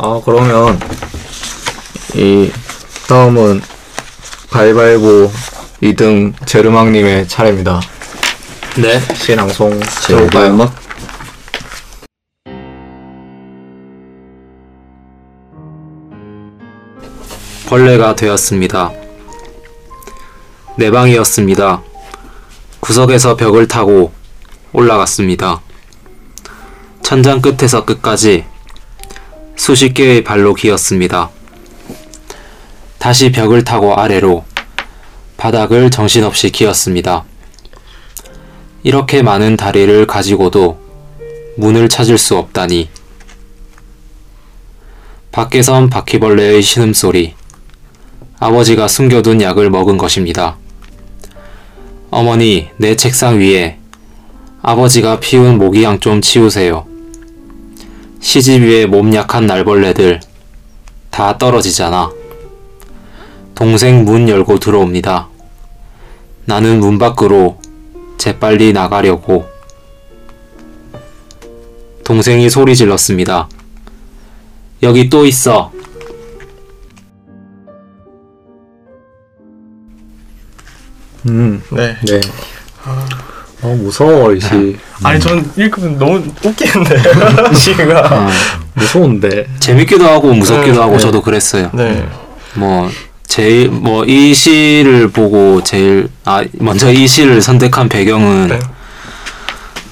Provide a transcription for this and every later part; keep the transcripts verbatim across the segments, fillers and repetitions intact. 아, 그러면 이 다음은 가위바위보 이 등 제르망님의 차례입니다. 네, 신앙송 제르망 음악. 벌레가 되었습니다. 내 방이었습니다. 구석에서 벽을 타고 올라갔습니다. 천장 끝에서 끝까지 수십 개의 발로 기었습니다. 다시 벽을 타고 아래로 바닥을 정신없이 기었습니다. 이렇게 많은 다리를 가지고도 문을 찾을 수 없다니. 밖에선 바퀴벌레의 신음소리, 아버지가 숨겨둔 약을 먹은 것입니다. 어머니, 내 책상 위에 아버지가 피운 모기향 좀 치우세요. 시집 위에 몸 약한 날벌레들 다 떨어지잖아. 동생 문 열고 들어옵니다. 나는 문 밖으로 재빨리 나가려고. 동생이 소리 질렀습니다. 여기 또 있어. 음, 네. 네. 아, 무서워, 이 시. 아니, 전 읽으면 너무 웃기는데, 시가. 아, 무서운데. 재밌기도 하고, 무섭기도 네, 하고, 네. 저도 그랬어요. 네. 뭐, 제일, 뭐, 이 시를 보고 제일, 아, 먼저 이 시를 선택한 배경은, 네.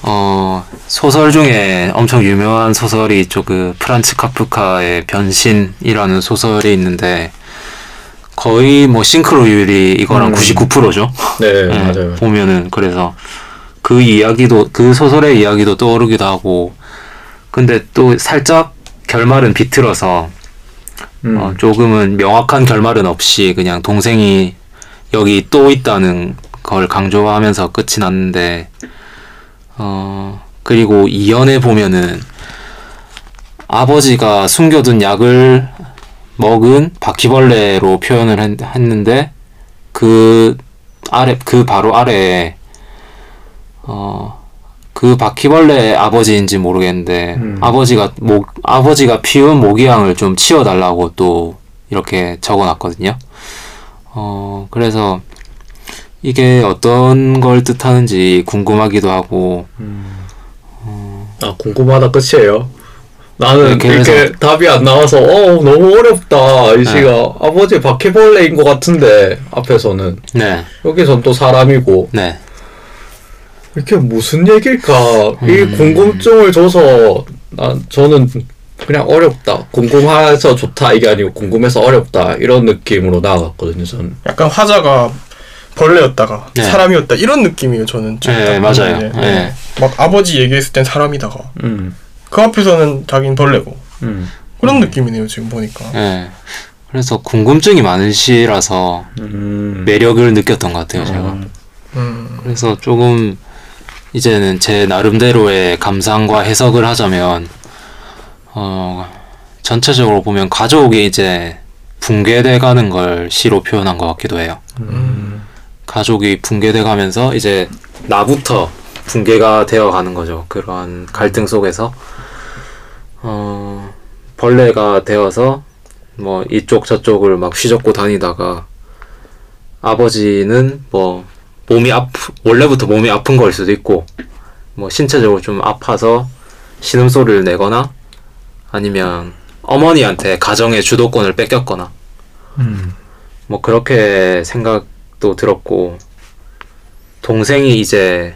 어, 소설 중에 엄청 유명한 소설이 있죠. 그, 프란츠 카프카의 변신이라는 소설이 있는데, 거의 뭐 싱크로율이 이거랑 음. 구십구 퍼센트죠. 네, 네, 맞아요. 보면은 그래서 그 이야기도 그 소설의 이야기도 떠오르기도 하고, 근데 또 살짝 결말은 비틀어서 음. 어, 조금은 명확한 결말은 없이 그냥 동생이 여기 또 있다는 걸 강조하면서 끝이 났는데, 어 그리고 이연에 보면은 아버지가 숨겨둔 약을 먹은 바퀴벌레로 표현을 했, 했는데 그 아래 그 바로 아래에 어 그 바퀴벌레의 아버지인지 모르겠는데 음. 아버지가 모, 아버지가 피운 모기향을 좀 치워달라고 또 이렇게 적어놨거든요. 어 그래서 이게 어떤 걸 뜻하는지 궁금하기도 하고. 음. 어, 아 궁금하다 끝이에요. 나는 이렇게, 이렇게 답이 안 나와서 어 너무 어렵다 이 시가. 네. 아버지 바퀴벌레인 것 같은데 앞에서는 네. 여기선 또 사람이고 네. 이렇게 무슨 얘기일까. 음. 이 궁금증을 줘서 난 저는 그냥 어렵다 궁금해서 좋다 이게 아니고 궁금해서 어렵다 이런 느낌으로 나아갔거든요. 저는 약간 화자가 벌레였다가 네. 사람이었다 이런 느낌이에요. 저는 네 맞아요. 네. 네. 막 아버지 얘기했을 땐 사람이다가 음. 그 앞에서는 자기는 벌레고 음. 그런 음. 느낌이네요 지금 보니까. 네. 그래서 궁금증이 많은 시라서 음. 매력을 느꼈던 것 같아요. 음. 제가 음. 그래서 조금 이제는 제 나름대로의 감상과 해석을 하자면 어, 전체적으로 보면 가족이 이제 붕괴돼가는 걸 시로 표현한 것 같기도 해요. 음. 가족이 붕괴돼가면서 이제 나부터 붕괴가 되어가는 거죠. 그런 갈등 속에서 어, 벌레가 되어서 뭐 이쪽 저쪽을 막 휘젓고 다니다가 아버지는 뭐 몸이 아프 원래부터 몸이 아픈 걸 수도 있고 뭐 신체적으로 좀 아파서 신음소리를 내거나 아니면 어머니한테 가정의 주도권을 뺏겼거나 음. 뭐 그렇게 생각도 들었고, 동생이 이제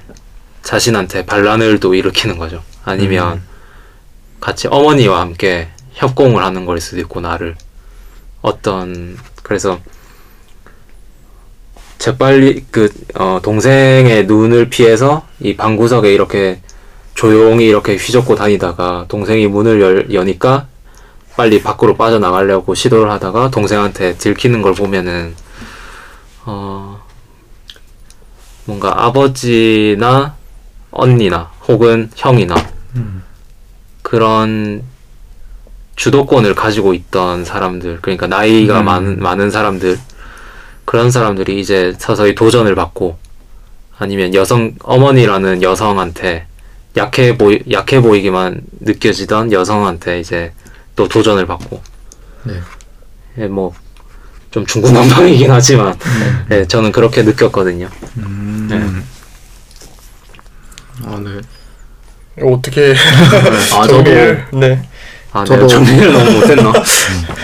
자신한테 반란을 또 일으키는 거죠. 아니면 음. 같이 어머니와 함께 협공을 하는 걸 수도 있고 나를 어떤 그래서 재빨리 그 어, 동생의 눈을 피해서 이 방구석에 이렇게 조용히 이렇게 휘젓고 다니다가 동생이 문을 열, 여니까 빨리 밖으로 빠져나가려고 시도를 하다가 동생한테 들키는 걸 보면은 어, 뭔가 아버지나 언니나 혹은 형이나 음. 그런 주도권을 가지고 있던 사람들, 그러니까 나이가 음. 많은, 많은 사람들, 그런 사람들이 이제 서서히 도전을 받고 아니면 여성 어머니라는 여성한테 약해 보이 약해 보이기만 느껴지던 여성한테 이제 또 도전을 받고. 네. 예, 뭐 좀 중구난방이긴 하지만 음. 예, 저는 그렇게 느꼈거든요. 음. 네. 아, 네. 어떻게 아, 정리를 저도, 네. 아, 저도 정리를 너무 못했나?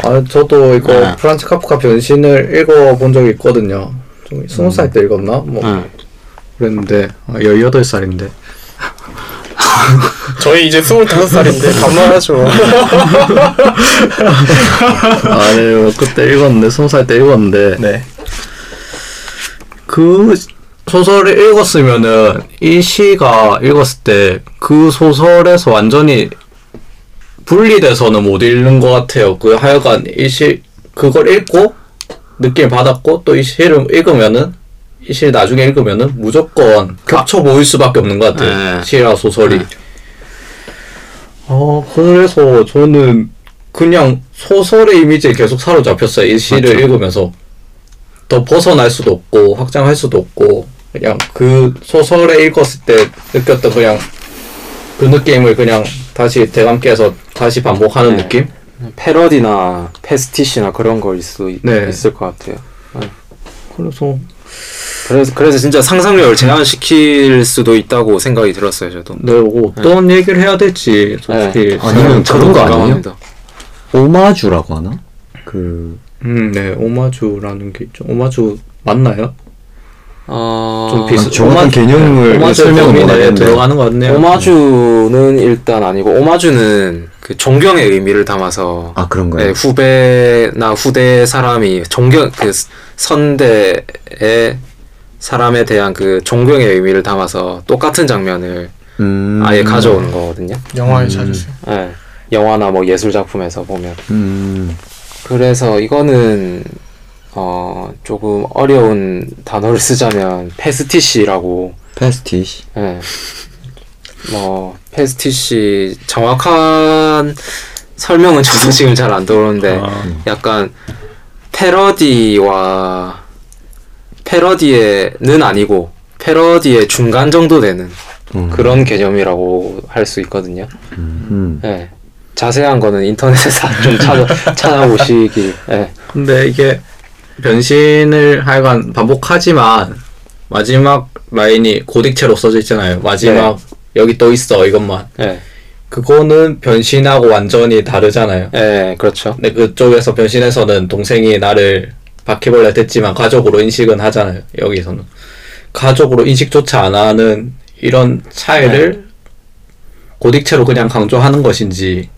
아, 저도 이거 네. 프란츠 카프카 변신을 읽어본 적이 있거든요. 좀 스무 살 때 음. 읽었나? 뭐 네. 그랬는데 아, 열여덟 살인데 저희 이제 스물다섯 살인데 반말하죠. 아, 네, 그때 읽었는데 스무 살 때 읽었는데 네. 그 소설을 읽었으면은 이 시가 읽었을 때 그 소설에서 완전히 분리돼서는 못 읽는 것 같아요. 그 하여간 이 시 그걸 읽고 느낌 받았고 또 이 시를 읽으면은 이 시를 나중에 읽으면은 무조건 겹쳐 보일 수밖에 없는 것 같아요. 네. 시와 소설이. 네. 어, 그래서 저는 그냥 소설의 이미지에 계속 사로잡혔어요. 이 시를 맞죠. 읽으면서 더 벗어날 수도 없고 확장할 수도 없고 그냥 그 소설에 읽었을 때 느꼈던 그냥 그 느낌을 그냥 다시 대감께서 다시 반복하는 네. 느낌? 패러디나 패스티시나 그런 거 있을, 네. 있을 것 같아요. 네. 그래서 그래서 그래서 진짜 상상력을 제한시킬 수도 있다고 생각이 들었어요, 저도. 네, 어떤 네. 얘기를 해야 될지 솔직히 네. 아니면 그런 거 아니에요? 오마주라고 하나? 그 음, 네, 오마주라는 게 있죠. 오마주 맞나요? 어... 좀 비슷. 정확한 개념을 네, 설명을 못 하겠네요. 들어가는 것 같네요. 오마주는 일단 아니고 오마주는 그 존경의 의미를 담아서 아 그런가요? 네, 후배나 후대 사람이 존경 그 선대의 사람에 대한 그 존경의 의미를 담아서 똑같은 장면을 음... 아예 가져오는 거거든요. 영화에 음... 자주. 네, 영화나 뭐 예술 작품에서 보면. 음... 그래서 이거는 어 조금 어려운 단어를 쓰자면 패스티시라고. 패스티시. 네. 뭐 패스티시 정확한 설명은 저도 지금 잘 안 떠오르는데 아. 약간 패러디와 패러디에는 아니고 패러디의 중간 정도 되는 음. 그런 개념이라고 할 수 있거든요. 음. 네. 자세한 거는 인터넷에서 좀 찾아, 찾아보시길. 네. 근데 이게 변신을 하여간 반복하지만 마지막 라인이 고딕체로 써져 있잖아요. 마지막 네. 여기 또 있어 이것만. 네. 그거는 변신하고 완전히 다르잖아요. 네, 그렇죠. 근데 그쪽에서 변신해서는 동생이 나를 바퀴벌레 됐지만 가족으로 인식은 하잖아요. 여기서는. 가족으로 인식조차 안 하는 이런 차이를 네. 고딕체로 그냥 강조하는 것인지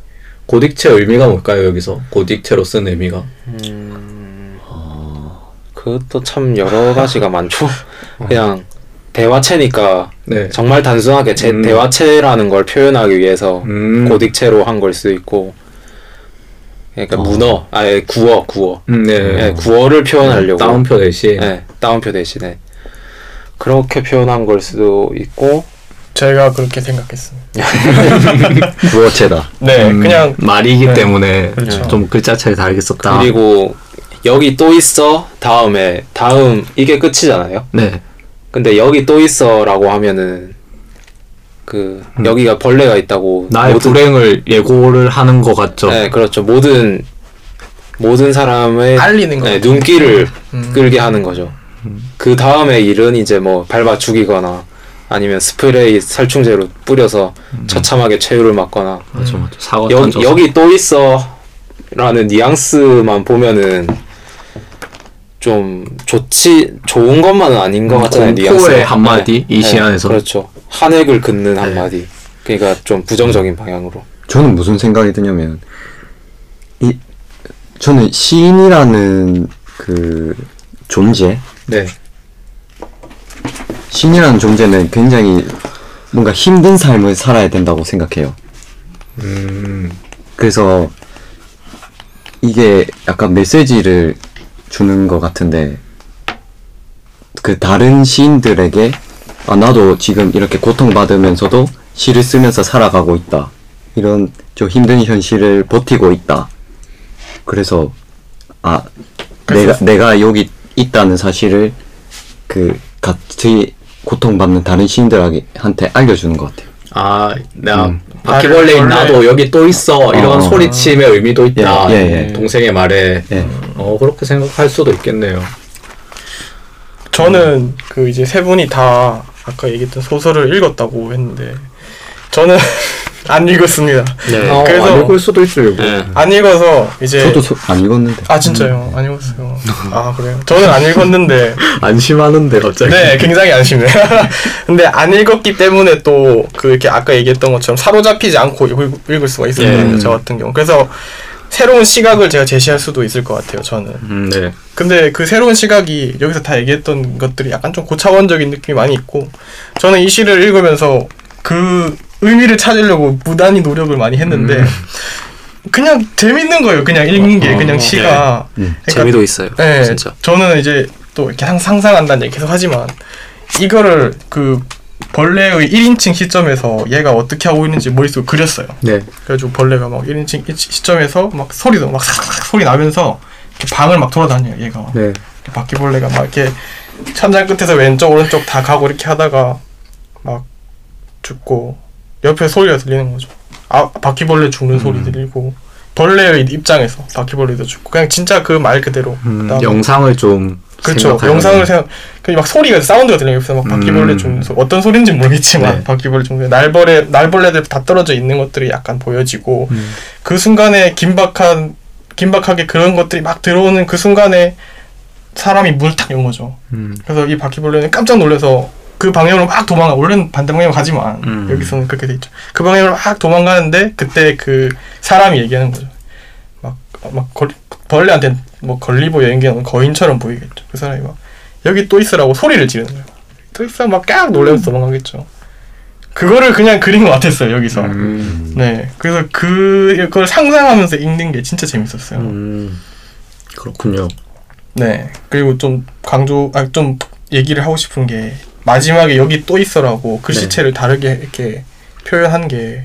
고딕체 의미가 뭘까요? 여기서 고딕체로 쓴 의미가 음... 어... 그것도 참 여러 가지가 많죠. 그냥 대화체니까 네. 정말 단순하게 제 음... 대화체라는 걸 표현하기 위해서 음... 고딕체로 한 걸 수도 있고 그러니까 어... 문어, 아예 구어, 구어 음, 네. 네, 구어를 표현하려고 따옴표 대신 네, 따옴표 대신에 그렇게 표현한 걸 수도 있고 제가 그렇게 생각했습니다. 구어체다. 네, 음, 그냥 말이기 네. 때문에 그렇죠. 좀 글자 차이 다르게 썼다. 그리고 여기 또 있어 다음에 다음 이게 끝이잖아요. 네. 근데 여기 또 있어라고 하면은 그 음. 여기가 벌레가 있다고 나의 모든, 불행을 예고를 하는 것 같죠. 네, 그렇죠. 모든 모든 사람의 알리는 네, 눈길을 음. 끌게 하는 거죠. 음. 그 다음에 일은 이제 뭐 밟아 죽이거나. 아니면 스프레이 살충제로 뿌려서 음. 처참하게 최후를 맞거나 맞아, 맞아. 사과 여, 여기 또 있어 라는 뉘앙스만 보면은 좀 좋지 좋은 것만은 아닌 것 음, 같잖아요. 뉘앙스의 한마디 네. 이 시안에서 네, 그렇죠. 한 획을 긋는 네. 한마디 그러니까 좀 부정적인 방향으로 저는 무슨 생각이 드냐면 이 저는 시인이라는 그 존재 네 신이라는 존재는 굉장히 뭔가 힘든 삶을 살아야 된다고 생각해요. 음. 그래서 이게 약간 메시지를 주는 것 같은데 그 다른 시인들에게 아 나도 지금 이렇게 고통받으면서도 시를 쓰면서 살아가고 있다. 이런 좀 힘든 현실을 버티고 있다. 그래서 아 내가 내가 여기 있다는 사실을 그 같이 고통받는 다른 시인들한테 알려주는 것 같아요. 아, 내가 음. 바퀴벌레인 나도 여기 또 있어 이런 어. 소리침의 의미도 있다. 예, 예, 예. 동생의 말에 예. 어, 그렇게 생각할 수도 있겠네요. 저는 그 이제 세 분이 다 아까 얘기했던 소설을 읽었다고 했는데 저는 안 읽었습니다. 네. 어, 그래서 안 읽을 수도 있어요. 네. 안 읽어서 이제 저도 소, 안 읽었는데. 아 진짜요? 안 읽었어요. 아 그래요? 저는 안 읽었는데 안심하는데 갑자기. 네, 굉장히 안심해요. 근데 안 읽었기 때문에 또 그 이렇게 아까 얘기했던 것처럼 사로잡히지 않고 읽을 수가 있었거든요. 예. 저 같은 경우. 그래서 새로운 시각을 제가 제시할 수도 있을 것 같아요. 저는. 음, 네. 근데 그 새로운 시각이 여기서 다 얘기했던 것들이 약간 좀 고차원적인 느낌이 많이 있고 저는 이 시를 읽으면서 그 의미를 찾으려고 무단히 노력을 많이 했는데 음. 그냥 재밌는 거예요. 그냥 읽는 게 어, 그냥 시가 네. 네. 그러니까, 재미도 있어요. 네, 진짜. 저는 이제 또 이렇게 상상한다는 얘기 계속 하지만 이거를 그 벌레의 일 인칭 시점에서 얘가 어떻게 하고 있는지 머릿속에 그렸어요. 네. 그래가지고 벌레가 막 일 인칭 시점에서 막 소리도 막 삭삭 소리 나면서 이렇게 방을 막 돌아다녀요. 얘가 네. 바퀴벌레가 막 이렇게 천장 끝에서 왼쪽 오른쪽 다 가고 이렇게 하다가 막 죽고. 옆에 소리가 들리는 거죠. 아, 바퀴벌레 죽는 음. 소리 들리고 벌레의 입장에서 바퀴벌레도 죽고 그냥 진짜 그 말 그대로 음, 영상을 좀 그렇죠. 영상을 생각 그냥 막 소리가 사운드가 들려요. 옆에서 막 바퀴벌레 음. 죽는 소리 어떤 소리인지 모르겠지만 네. 바퀴벌레 죽는 날벌레 날벌레들 다 떨어져 있는 것들이 약간 보여지고 음. 그 순간에 긴박한 긴박하게 그런 것들이 막 들어오는 그 순간에 사람이 문을 탁 연 거죠. 음. 그래서 이 바퀴벌레는 깜짝 놀라서 그 방향으로 막 도망가. 원래는 반대 방향으로 가지만 음. 여기서는 그렇게 돼 있죠. 그 방향으로 막 도망가는데 그때 그 사람이 얘기하는 거죠. 막 막 벌레한테 뭐 걸리버 여행기는 거인처럼 보이겠죠. 그 사람이 막 여기 또 있으라고 소리를 지르는 거예요. 또 있어 막 깍 놀래면서 도망가겠죠. 그거를 그냥 그린 것 같았어요 여기서. 음. 네. 그래서 그 그걸 상상하면서 읽는 게 진짜 재밌었어요. 음. 그렇군요. 네. 그리고 좀 강조 아 좀 얘기를 하고 싶은 게. 마지막에 여기 또 있어라고 글씨체를 네. 다르게 이렇게 표현한 게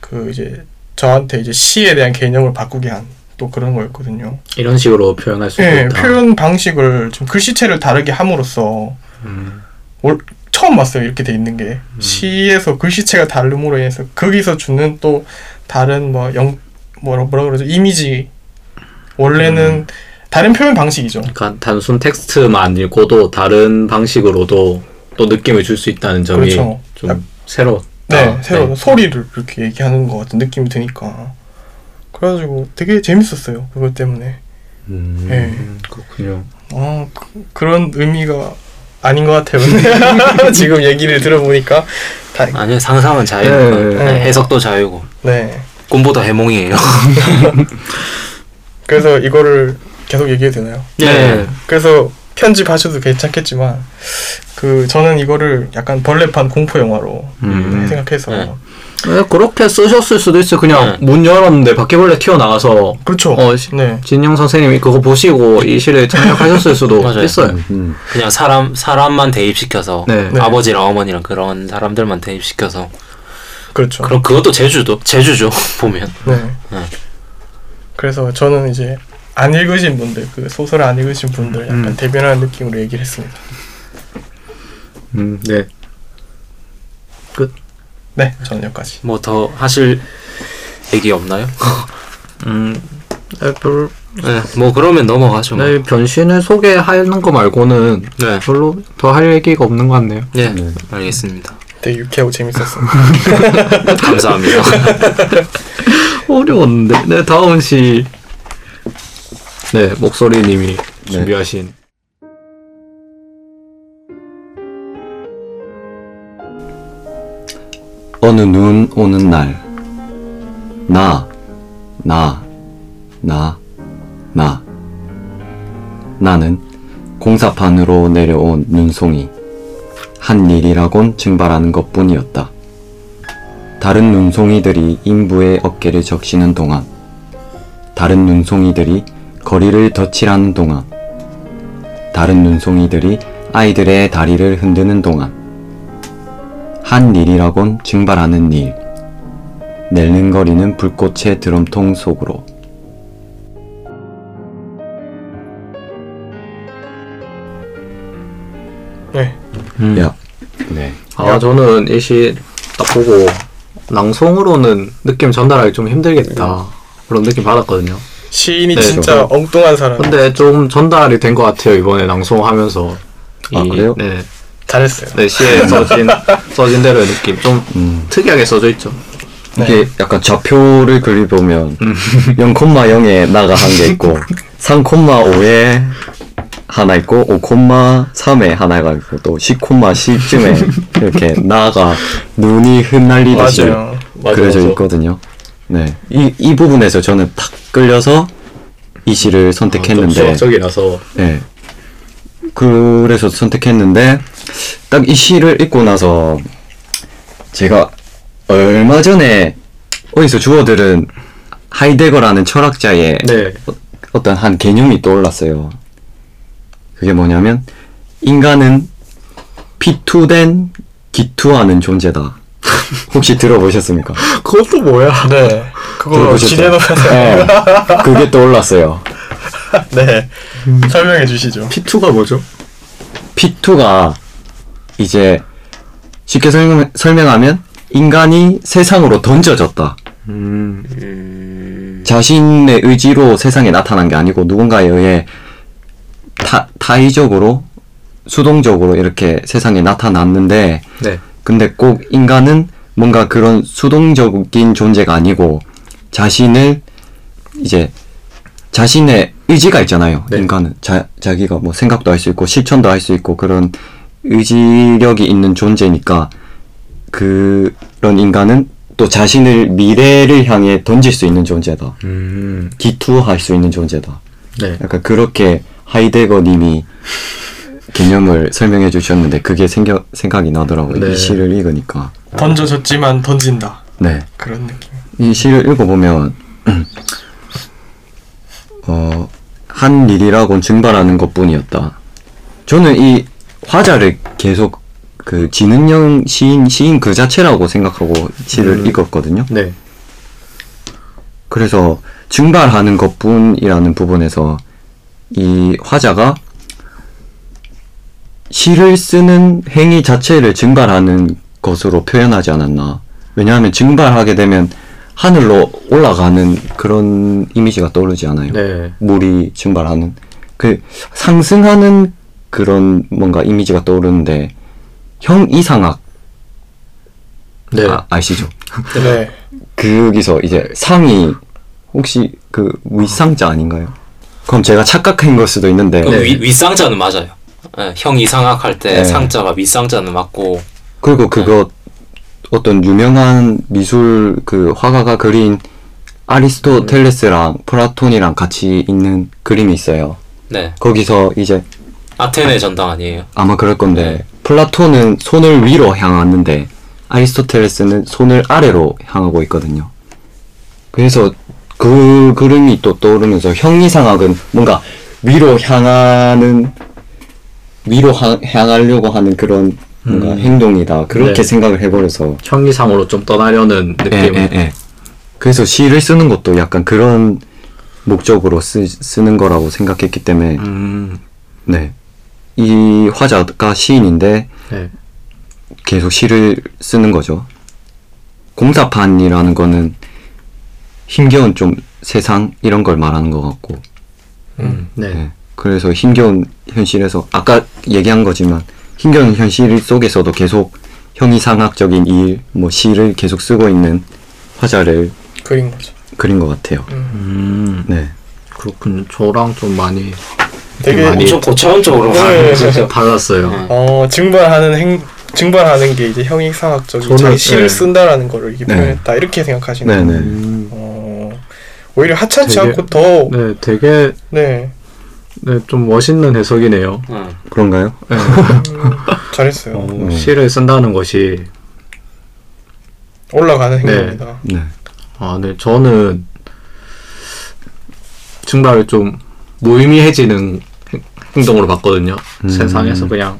그 이제 저한테 이제 시에 대한 개념을 바꾸게 한 또 그런 거였거든요. 이런 식으로 표현할 수 네, 있다. 표현 방식을 좀 글씨체를 다르게 함으로써 음. 올, 처음 봤어요. 이렇게 돼 있는 게 음. 시에서 글씨체가 다름으로 인해서 거기서 주는 또 다른 뭐 영 뭐라 뭐라 그러죠 이미지 원래는 음. 다른 표현 방식이죠. 그러니까 단순 텍스트만 읽고도 다른 방식으로도 또 느낌을 줄 수 있다는 점이 그렇죠. 좀 아, 새로웠다. 네, 새로운 네. 소리를 이렇게 얘기하는 것 같은 느낌이 드니까 그래가지고 되게 재밌었어요. 그것 때문에. 음, 네. 그렇군요. 아, 그, 그런 의미가 아닌 것 같아요. 지금 얘기를 들어보니까 다 아니요, 상상은 자유고 네, 네. 해석도 자유고. 네. 꿈보다 해몽이에요. 그래서 이거를 계속 얘기해도 되나요? 예. 네. 그래서 편집하셔도 괜찮겠지만 그 저는 이거를 약간 벌레판 공포 영화로 음. 생각해서 네. 네, 그렇게 쓰셨을 수도 있어요. 그냥 네. 문 열었는데 바퀴벌레 튀어나와서 그렇죠. 어, 네. 진영 선생님이 그거 보시고 이 시를 참여하셨을 수도 있어요. 음. 그냥 사람, 사람만 대입시켜서 네. 네. 아버지랑 어머니랑 그런 사람들만 대입시켜서 그렇죠. 그럼 그것도 제주도, 제주죠. 보면 네. 네. 그래서 저는 이제 안 읽으신 분들, 그 소설 안 읽으신 분들 약간 음. 대변하는 느낌으로 얘기를 했습니다. 음, 네. 끝. 네, 저는 여기까지. 뭐 더 하실 얘기 없나요? 음, 네, 별. 네, 뭐 그러면 넘어가죠. 뭐. 네, 변신을 소개하는 거 말고는 네. 별로 더 할 얘기가 없는 것 같네요. 네, 네. 알겠습니다. 되게 유쾌하고 재밌었어요. 감사합니다. 어려웠는데. 네, 다음 시. 네, 목소리님이 네. 준비하신 어느 눈 오는 날 나, 나, 나, 나 나는 공사판으로 내려온 눈송이 한 일이라곤 증발하는 것뿐이었다. 다른 눈송이들이 인부의 어깨를 적시는 동안 다른 눈송이들이 거리를 덧칠하는 동안 다른 눈송이들이 아이들의 다리를 흔드는 동안 한 일이라곤 증발하는 일 낼름거리는 불꽃의 드럼통 속으로 네. 음. 야. 네. 아 저는 이 시 딱 보고 낭송으로는 느낌 전달하기 좀 힘들겠다 그런 느낌 받았거든요. 시인이 네, 진짜 그렇죠. 엉뚱한 사람. 근데 좀 전달이 된 것 같아요 이번에 낭송하면서. 아 이, 그래요? 네, 잘했어요. 네, 시에 써진 써진 대로의 느낌 좀 음. 특이하게 써져 있죠. 이게 네. 약간 좌표를 그려보면 음. 영 영 에 나가 한 개 있고 삼 오 에 하나 있고 오 삼 에 하나가 있고 또 십 십쯤에 이렇게 나가 눈이 흩날리듯이 맞아요. 맞아요. 그려져 있거든요. 네, 이, 이 부분에서 저는 탁 끌려서 이 시를 선택했는데 아, 좀 수학적이라서 네, 그래서 선택했는데 딱 이 시를 읽고 나서 제가 얼마 전에 어디서 주워들은 하이데거라는 철학자의 네. 어, 어떤 한 개념이 떠올랐어요. 그게 뭐냐면 인간은 피투된 기투하는 존재다. 혹시 들어보셨습니까? 그것도 뭐야? 네, 그거 지내놓으세요. 네, 그게 떠올랐어요. 네, 음, 설명해 주시죠. 피투가 뭐죠? 피투가 이제 쉽게 설명, 설명하면 인간이 세상으로 던져졌다. 음, 음... 자신의 의지로 세상에 나타난 게 아니고 누군가에 의해 타, 타의적으로 수동적으로 이렇게 세상에 나타났는데 네. 근데 꼭 인간은 뭔가 그런 수동적인 존재가 아니고 자신을 이제 자신의 의지가 있잖아요. 네. 인간은 자, 자기가 뭐 생각도 할 수 있고 실천도 할 수 있고 그런 의지력이 있는 존재니까 그런 인간은 또 자신을 미래를 향해 던질 수 있는 존재다. 음. 기투할 수 있는 존재다. 네. 약간 그렇게 하이데거 님이 개념을 설명해 주셨는데 그게 생겨, 생각이 나더라고요. 네. 이 시를 읽으니까 던져졌지만 던진다. 네, 그런 느낌. 이 시를 읽어보면 어, 한 일이라곤 증발하는 것뿐이었다. 저는 이 화자를 계속 그 진은영 시인 시인 그 자체라고 생각하고 시를 음. 읽었거든요. 네. 그래서 증발하는 것뿐이라는 부분에서 이 화자가 시를 쓰는 행위 자체를 증발하는 것으로 표현하지 않았나. 왜냐하면 증발하게 되면 하늘로 올라가는 그런 이미지가 떠오르지 않아요. 네. 물이 증발하는 그 상승하는 그런 뭔가 이미지가 떠오르는데 형 이상학 네. 아, 아시죠? 네. 거기서 이제 상이 혹시 그 윗상자 아닌가요? 그럼 제가 착각한 걸 수도 있는데 네. 위, 윗상자는 맞아요. 네, 형 이상학 할 때 네. 상자가 윗상자는 맞고 그리고 그거 네. 어떤 유명한 미술 그 화가가 그린 아리스토텔레스랑 음. 플라톤이랑 같이 있는 그림이 있어요. 네. 거기서 이제 아테네 전당 아니에요? 아마 그럴 건데 네. 플라톤은 손을 위로 향하는데 아리스토텔레스는 손을 아래로 향하고 있거든요. 그래서 그 그림이 또 떠오르면서 형 이상학은 뭔가 위로 향하는 위로 하, 향하려고 하는 그런 뭔가 음. 행동이다. 그렇게 네. 생각을 해버려서 형이상으로 좀 떠나려는 느낌. 에, 에, 에. 그래서 시를 쓰는 것도 약간 그런 목적으로 쓰, 쓰는 거라고 생각했기 때문에 음. 네. 이 화자가 시인인데 네. 계속 시를 쓰는 거죠. 공사판이라는 거는 힘겨운 좀 세상 이런 걸 말하는 것 같고 음. 네. 네. 그래서 힘겨운 현실에서 아까 얘기한 거지만 힘겨운 현실 속에서도 계속 형이상학적인 일, 뭐 시를 계속 쓰고 있는 화자를 그린 거죠. 그린 것 같아요. 음, 네, 그렇군요. 저랑 좀 많이 되게 많이 엄청 고차원적으로 네, 네. 달랐어요. 네. 어, 증발하는 행 증발하는 게 이제 형이상학적인 저는, 시를 네. 쓴다라는 거를 이렇게 네. 표현했다 이렇게 생각하시는. 네네. 음. 어, 오히려 하찮지 되게, 않고 더 네, 되게 네. 네, 좀 멋있는 해석이네요. 응. 그런가요? 네. 음, 잘했어요. 어, 음. 시를 쓴다는 것이 올라가는 행동입니다. 네. 네. 아, 네, 저는 증발을 좀 무의미해지는 행동으로 봤거든요. 음. 세상에서 그냥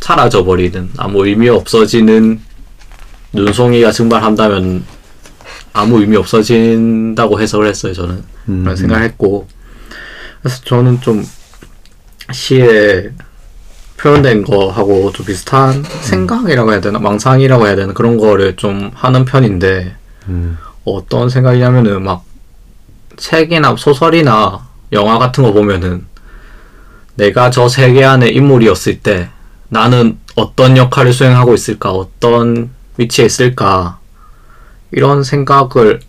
사라져버리는, 아무 의미 없어지는 눈송이가 증발한다면 아무 의미 없어진다고 해석을 했어요. 저는 음. 그런 생각을 했고, 그래서 저는 좀 시의 표현된 거하고 좀 비슷한 생각이라고 해야 되나, 망상이라고 해야 되나, 그런 거를 좀 하는 편인데, 음. 어떤 생각이냐면은 막 책이나 소설이나 영화 같은 거 보면은 내가 저 세계 안의 인물이었을 때 나는 어떤 역할을 수행하고 있을까, 어떤 위치에 있을까, 이런 생각을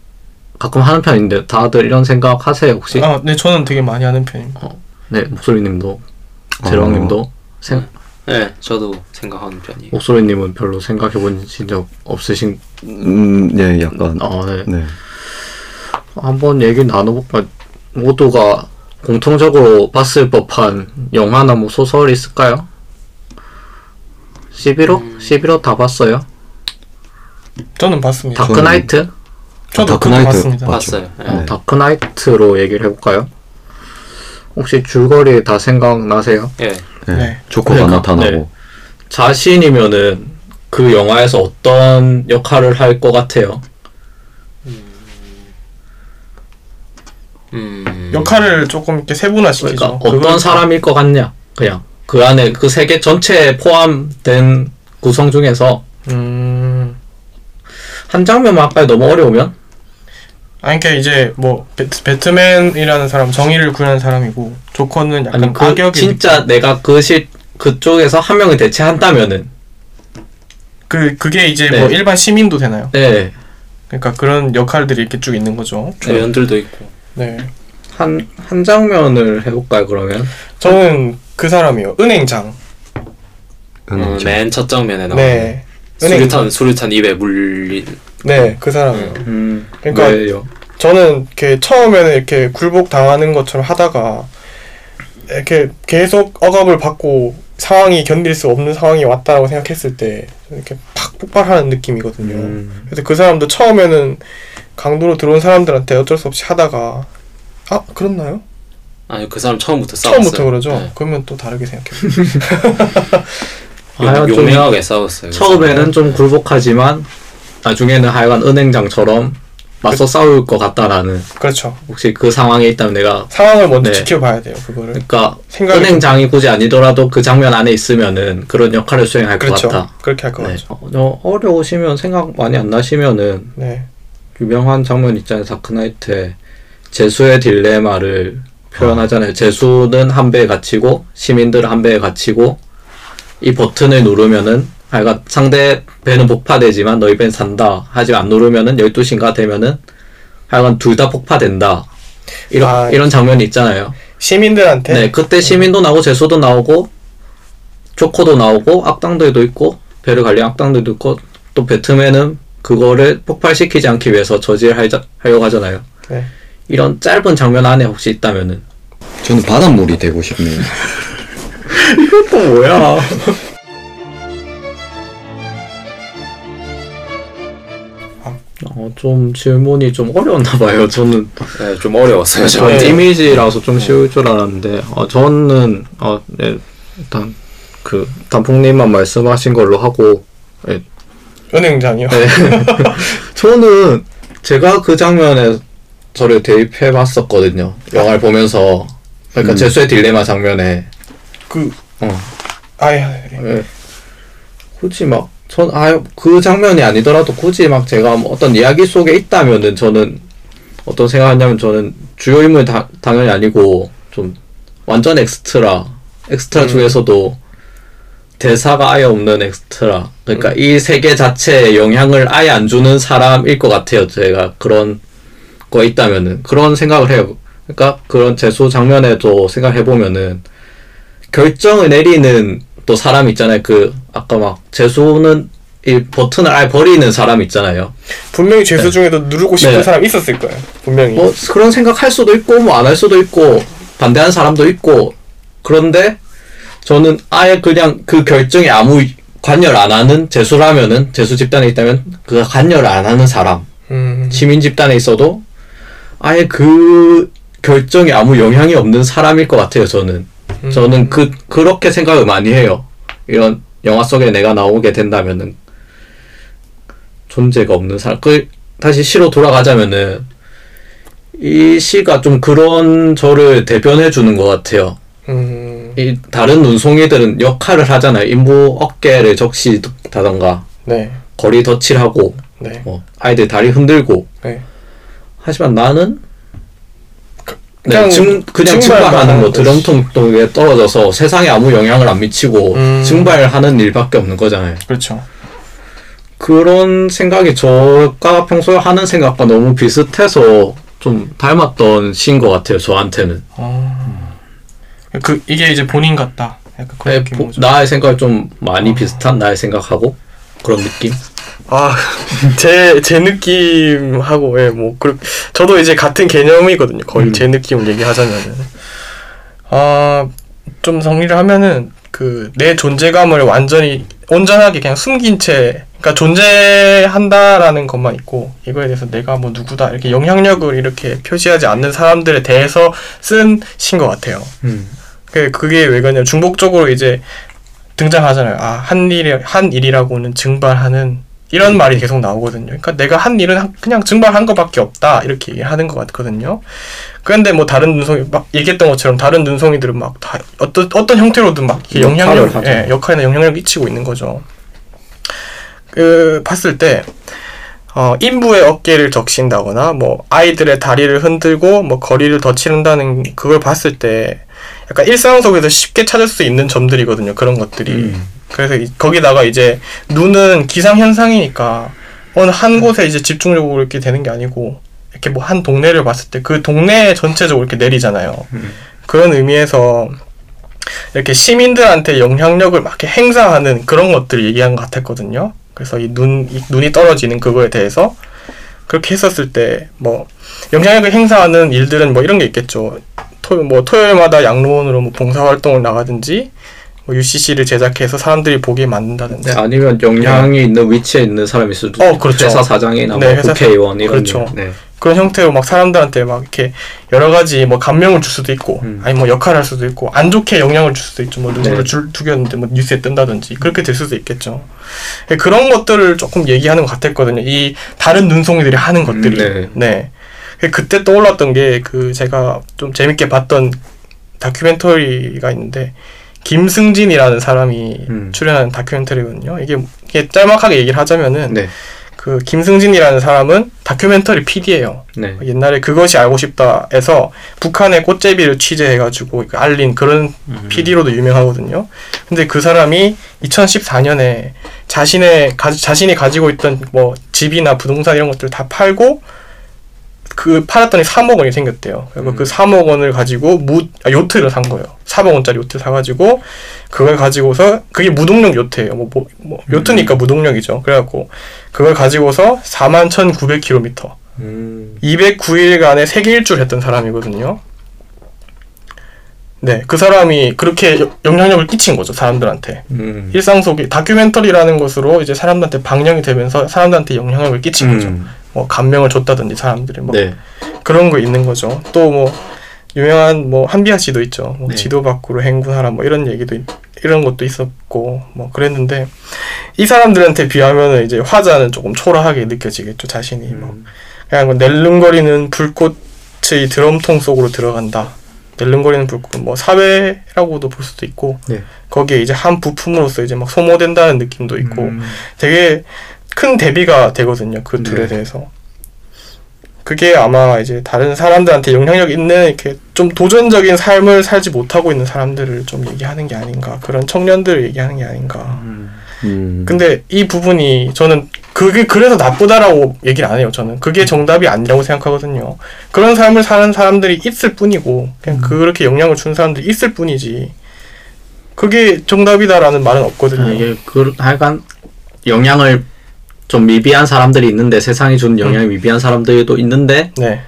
가끔 하는 편인데, 다들 이런 생각 하세요 혹시? 아, 네, 저는 되게 많이 하는 편입니다. 어, 네, 목소리님도, 재령님도 어. 생... 네, 저도 생각하는 편이에요. 목소리님은 별로 생각해보신 적 없으신? 음, 네, 약간. 아, 네. 네. 한번 얘기 나눠볼까? 모두가 공통적으로 봤을 법한 영화나 뭐 소설 있을까요? 십일호? 음... 십일호 다 봤어요? 저는 봤습니다. 다크나이트? 저는... 저도 아, 다크나이트 봤습니다. 봤어요. 네. 어, 다크나이트로 얘기를 해볼까요? 혹시 줄거리 다 생각나세요? 예. 네. 네. 네. 조커가 그러니까, 나타나고. 네. 자신이면은 그 영화에서 어떤 역할을 할 것 같아요? 음... 음... 역할을 조금 이렇게 세분화시키죠. 그러니까 어떤 그건... 사람일 것 같냐? 그냥 그 안에 그 세계 전체에 포함된 구성 중에서 음... 한 장면만 할까요? 너무 어려우면? 아니, 그러니까 이제 뭐 배트, 배트맨이라는 사람, 정의를 구하는 사람이고, 조커는 약간 아니, 그 악역이 진짜 느낌. 내가 그 실, 그쪽에서 한 명을 대체한다면은 그, 그게 이제 네. 뭐 일반 시민도 되나요? 네. 그러니까 그런 역할들이 이렇게 쭉 있는 거죠. 네, 연들도 있고. 네. 한, 한 장면을 해볼까요, 그러면? 저는 그 사람이요. 은행장. 음, 맨 첫 장면에 나오는. 네. 수류탄, 수류탄 입에 물린. 네, 그 사람이요. 음, 그러니까 왜요? 저는 이렇게 처음에는 이렇게 굴복 당하는 것처럼 하다가 이렇게 계속 억압을 받고 상황이 견딜 수 없는 상황이 왔다라고 생각했을 때 이렇게 팍 폭발하는 느낌이거든요. 음. 그래서 그 사람도 처음에는 강도로 들어온 사람들한테 어쩔 수 없이 하다가 아, 그렇나요? 아니, 그 사람 처음부터 싸웠어요. 처음부터 그러죠. 네. 그러면 또 다르게 생각해요. 아, 용맹하게 싸웠어요. 처음에는 좀 굴복하지만 나중에는 하여간 은행장처럼 맞서 그, 싸울 것 같다라는. 그렇죠. 혹시 그 상황에 있다면 내가 상황을 먼저 네. 지켜봐야 돼요, 그거를. 그러니까 은행장이 좀... 굳이 아니더라도 그 장면 안에 있으면은 그런 역할을 수행할 그렇죠. 것 같다. 그렇게 할 것 네. 같죠. 어, 어려우시면 생각 많이 안 나시면은 네. 유명한 장면 있잖아요, 다크나이트에 제수의 딜레마를 표현하잖아요. 어. 제수는 한 배에 갇히고 시민들은 한 배에 갇히고 이 버튼을 누르면은 하여간 상대 배는 폭파되지만 너희 배는 산다. 하지만 안 누르면은 열두 시인가 되면은 하여간 둘 다 폭파된다. 이런, 아, 이런 장면이 있잖아요. 시민들한테? 네, 그때 시민도 나오고 재수도 나오고 조커도 나오고 악당들도 있고 배를 관리한 악당들도 있고 또 배트맨은 그거를 폭발시키지 않기 위해서 저지를 하자, 하려고 하잖아요. 네. 이런 짧은 장면 안에 혹시 있다면은? 저는 바닷물이 되고 싶네요. 이것도 뭐야. 어, 좀 질문이 좀 어려웠나봐요. 저는 네, 좀 어려웠어요. 저는 네. 이미지라서 좀 쉬울 줄 알았는데 어, 저는 어, 네, 일단 그 단풍님만 말씀하신 걸로 하고 네. 은행장이요? 네. 저는 제가 그 장면에 저를 대입해봤었거든요. 영화를 보면서. 그러니까 음. 제수의 딜레마 장면에 그, 어. 아예, 예. 예. 굳이 막, 전, 아, 그 장면이 아니더라도 굳이 막 제가 뭐 어떤 이야기 속에 있다면은 저는 어떤 생각하냐면 저는 주요 인물 다, 당연히 아니고 좀 완전 엑스트라, 엑스트라 음. 중에서도 대사가 아예 없는 엑스트라. 그러니까 음. 이 세계 자체에 영향을 아예 안 주는 사람일 것 같아요. 제가 그런 거 있다면은. 그런 생각을 해요. 그러니까 그런 재수 장면에도 생각해보면은 결정을 내리는 또 사람 있잖아요. 그 아까 막 재수는 이 버튼을 아예 버리는 사람 있잖아요. 분명히 재수 네. 중에도 누르고 싶은 네. 사람 있었을 거예요. 분명히. 뭐 그런 생각할 수도 있고 뭐 안 할 수도 있고 반대하는 사람도 있고. 그런데 저는 아예 그냥 그 결정에 아무 관여를 안 하는 재수라면은 재수 집단에 있다면 그 관여를 안 하는 사람. 음. 시민 집단에 있어도 아예 그 결정에 아무 영향이 없는 사람일 것 같아요. 저는. 저는 음. 그, 그렇게 생각을 많이 해요. 이런 영화 속에 내가 나오게 된다면은, 존재가 없는 사람. 그, 다시 시로 돌아가자면은, 이 시가 좀 그런 저를 대변해 주는 것 같아요. 음. 이 다른 눈송이들은 역할을 하잖아요. 인부 어깨를 적시다던가, 네. 거리 덧칠하고, 네. 뭐 아이들 다리 흔들고. 네. 하지만 나는 그냥, 네, 증, 그냥 증발하는 거, 드럼통에 떨어져서 세상에 아무 영향을 안 미치고 음. 증발하는 일밖에 없는 거잖아요. 그렇죠. 그런 생각이 저가 평소에 하는 생각과 너무 비슷해서 좀 닮았던 시인 것 같아요, 저한테는. 아. 그, 이게 이제 본인 같다. 약간 그런 네, 보, 나의 생각이 좀 많이 아. 비슷한 나의 생각하고 그런 느낌? 아, 제, 제 느낌하고, 예, 뭐, 그, 저도 이제 같은 개념이거든요. 거의 음. 제 느낌을 얘기하자면은. 아, 좀 정리를 하면은, 그, 내 존재감을 완전히, 온전하게 그냥 숨긴 채, 그러니까 존재한다라는 것만 있고, 이거에 대해서 내가 뭐 누구다, 이렇게 영향력을 이렇게 표시하지 않는 사람들에 대해서 쓴 시인 것 같아요. 음. 그게, 그게 왜 그러냐면, 중복적으로 이제 등장하잖아요. 아, 한 일, 한 일이라고는 증발하는, 이런 말이 계속 나오거든요. 그러니까 내가 한 일은 그냥 증발한 것밖에 없다 이렇게 얘기하는 것 같거든요. 그런데 뭐 다른 눈송이 막 얘기했던 것처럼 다른 눈송이들은 막 다 어떤 어떤 형태로든 막 영향력, 예, 역할이나 영향력을 끼치고 있는 거죠. 그 봤을 때 어, 인부의 어깨를 적신다거나 뭐 아이들의 다리를 흔들고 뭐 거리를 덧칠한다는 그걸 봤을 때 약간 일상 속에서 쉽게 찾을 수 있는 점들이거든요. 그런 것들이. 음. 그래서 이, 거기다가 이제 눈은 기상현상이니까 어느 한 곳에 이제 집중적으로 이렇게 되는 게 아니고 이렇게 뭐 한 동네를 봤을 때 그 동네 전체적으로 이렇게 내리잖아요. 음. 그런 의미에서 이렇게 시민들한테 영향력을 막 이렇게 행사하는 그런 것들을 얘기한 것 같았거든요. 그래서 이 눈, 이 눈이 떨어지는 그거에 대해서 그렇게 했었을 때 뭐 영향력을 행사하는 일들은 뭐 이런 게 있겠죠. 토, 뭐 토요일마다 양로원으로 뭐 봉사활동을 나가든지 뭐 유씨씨를 제작해서 사람들이 보게 만든다든지. 네, 아니면 영향이 네. 있는 위치에 있는 사람일 수도. 어, 그렇죠. 회사 사장이나 네, 회사 국회의원 이런. 그렇죠. 네. 그런 형태로 막 사람들한테 막 이렇게 여러 가지 뭐 감명을 줄 수도 있고, 음. 아니 뭐 역할을 할 수도 있고, 안 좋게 영향을 줄 수도 있죠. 뭐 누구를 줄 네. 두겼는데 뭐 뉴스에 뜬다든지 그렇게 될 수도 있겠죠. 그런 것들을 조금 얘기하는 것 같았거든요. 이 다른 눈송이들이 하는 것들이. 음, 네. 네. 그때 떠올랐던 게 그 제가 좀 재밌게 봤던 다큐멘터리가 있는데. 김승진이라는 사람이 음. 출연하는 다큐멘터리거든요. 이게, 이게 짤막하게 얘기를 하자면은 네. 그 김승진이라는 사람은 다큐멘터리 피디예요. 네. 옛날에 그것이 알고 싶다에서 북한의 꽃제비를 취재해가지고 알린 그런 음. 피디로도 유명하거든요. 근데 그 사람이 이천십사 년에 자신의 가, 자신이 가지고 있던 뭐 집이나 부동산 이런 것들을 다 팔고 그 팔았더니 삼억 원이 생겼대요. 그래서 음. 그 삼억 원을 가지고 무 아, 요트를 산 거예요. 사억 원짜리 요트 사가지고 그걸 가지고서 그게 무동력 요트예요. 뭐, 뭐, 뭐 요트니까 음. 무동력이죠. 그래갖고 그걸 가지고서 사만 천구백 킬로미터 음. 이백구 일간의 세계 일주를 했던 사람이거든요. 네, 그 사람이 그렇게 여, 영향력을 끼친 거죠, 사람들한테. 음. 일상 속에 다큐멘터리라는 것으로 이제 사람들한테 방영이 되면서 사람들한테 영향력을 끼친 음. 거죠. 뭐 감명을 줬다든지 사람들이 뭐 네. 그런 거 있는 거죠. 또 뭐 유명한 뭐 한비야 씨도 있죠. 뭐 네. 지도 밖으로 행군하라 뭐 이런 얘기도 이런 것도 있었고 뭐 그랬는데 이 사람들한테 비하면은 이제 화자는 조금 초라하게 느껴지겠죠, 자신이. 음. 뭐 그냥 낼름거리는 불꽃의 드럼통 속으로 들어간다. 낼름거리는 불꽃 뭐 사회라고도 볼 수도 있고 네. 거기에 이제 한 부품으로서 이제 막 소모된다는 느낌도 있고 음. 되게 큰 대비가 되거든요. 그 둘에 네. 대해서. 그게 아마 이제 다른 사람들한테 영향력 있는 이렇게 좀 도전적인 삶을 살지 못하고 있는 사람들을 좀 얘기하는 게 아닌가. 그런 청년들을 얘기하는 게 아닌가. 음. 음. 근데 이 부분이 저는 그게 그래서 나쁘다라고 얘기를 안 해요. 저는 그게 정답이 아니라고 생각하거든요. 그런 삶을 사는 사람들이 있을 뿐이고 그냥 음. 그렇게 영향을 준 사람들이 있을 뿐이지 그게 정답이다라는 말은 없거든요. 아, 이게 그 하여간 영향을 좀 미비한 사람들이 있는데 세상이 준 영향이 음. 미비한 사람들도 있는데 네.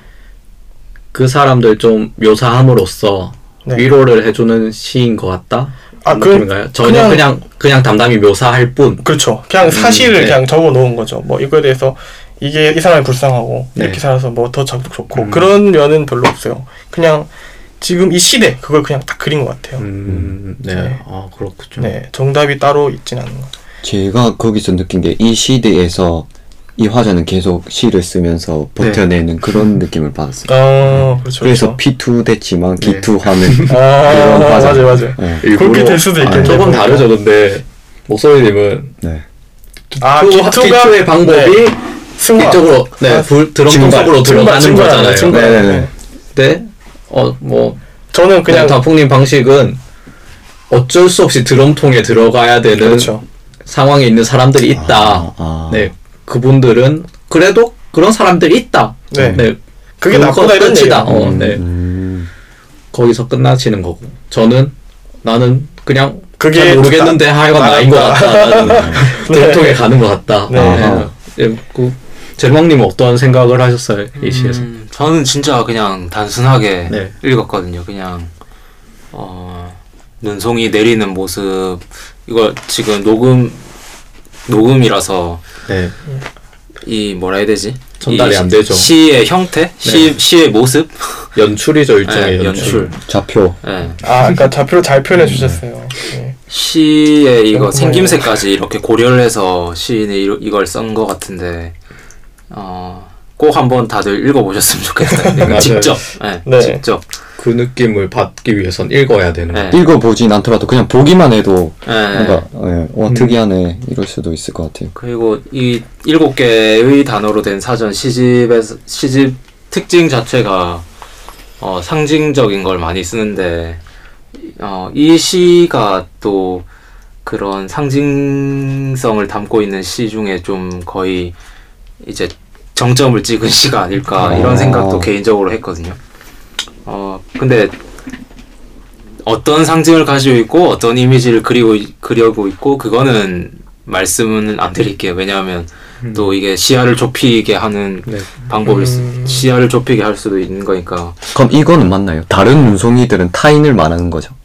그 사람들 좀 묘사함으로써 네. 위로를 해주는 시인 것 같다. 아, 그 느낌인가요? 전혀 그냥, 그냥 그냥 담담히 묘사할 뿐. 그렇죠. 그냥 사실을 음, 네. 그냥 적어 놓은 거죠. 뭐 이거에 대해서 이게 이 사람이 불쌍하고 네. 이렇게 살아서 뭐 더 자극 좋고 음. 그런 면은 별로 없어요. 그냥 지금 이 시대 그걸 그냥 딱 그린 것 같아요. 음, 네. 네. 아 그렇군요. 네, 정답이 따로 있진 않은 거죠. 제가 거기서 느낀 게 이 시대에서 이 화자는 계속 시를 쓰면서 버텨내는 네. 그런 느낌을 받았어요. 아, 그렇죠, 그래서 그렇죠. 피 투 됐지만 네. 기 투 하는 아, 그런 화자. 맞아요, 맞아요. 네. 그렇게 될 수도 있겠네요. 조금 다르죠, 근데 목소리님은 네. 아, 기 투의 방법이 네. 승화 쪽으로, 네, 불, 드럼 쪽으로 들어가는 거잖아요. 네네네. 네. 네, 어, 뭐 저는 그냥 단풍님 방식은 어쩔 수 없이 드럼통에 들어가야 되는 그렇죠. 상황에 있는 사람들이 있다. 아, 아. 네, 그분들은 그래도 그런 사람들이 있다. 네, 네. 그게 나쁘다 이런 얘기다. 어, 음. 네, 거기서 끝나치는 거고. 저는 나는 그냥 그게 잘 모르겠는데 하여간 나인 것 같다. 나는 드럼통에 가는 것 같다. 네. 아. 네. 그 제목님은 어떤 생각을 하셨어요? 이 시에서? 음, 저는 진짜 그냥 단순하게 네. 읽었거든요. 그냥 어, 눈송이 내리는 모습. 이거 지금 녹음 녹음이라서 네. 이 뭐라 해야 되지? 전달이 안 되죠. 시의 형태, 네. 시 시의 모습, 연출이죠 일종의 네, 연출. 연출, 좌표. 네. 아, 그러니까 좌표를 잘 표현해 주셨어요. 네. 시의 이거 생김새까지 이렇게 고려를 해서 시인이 이걸 쓴 것 같은데, 어, 꼭 한번 다들 읽어보셨으면 좋겠어요. 직접, 네, 네. 직접. 그 느낌을 받기 위해선 읽어야 되는. 네. 읽어보진 않더라도 그냥 보기만 해도 네. 뭔가 네. 와 특이하네 이럴 수도 있을 것 같아요. 그리고 이 일곱 개의 단어로 된 사전 시집에서 시집 특징 자체가 어, 상징적인 걸 많이 쓰는데 어, 이 시가 또 그런 상징성을 담고 있는 시 중에 좀 거의 이제 정점을 찍은 시가 아닐까 아. 이런 생각도 개인적으로 했거든요. 어 근데 어떤 상징을 가지고 있고 어떤 이미지를 그리고 그려고 있고 그거는 말씀은 안 드릴게요. 왜냐하면 음. 또 이게 시야를 좁히게 하는 네. 방법이 음. 시야를 좁히게 할 수도 있는 거니까. 그럼 이거는 맞나요? 다른 눈송이들은 타인을 말하는 거죠?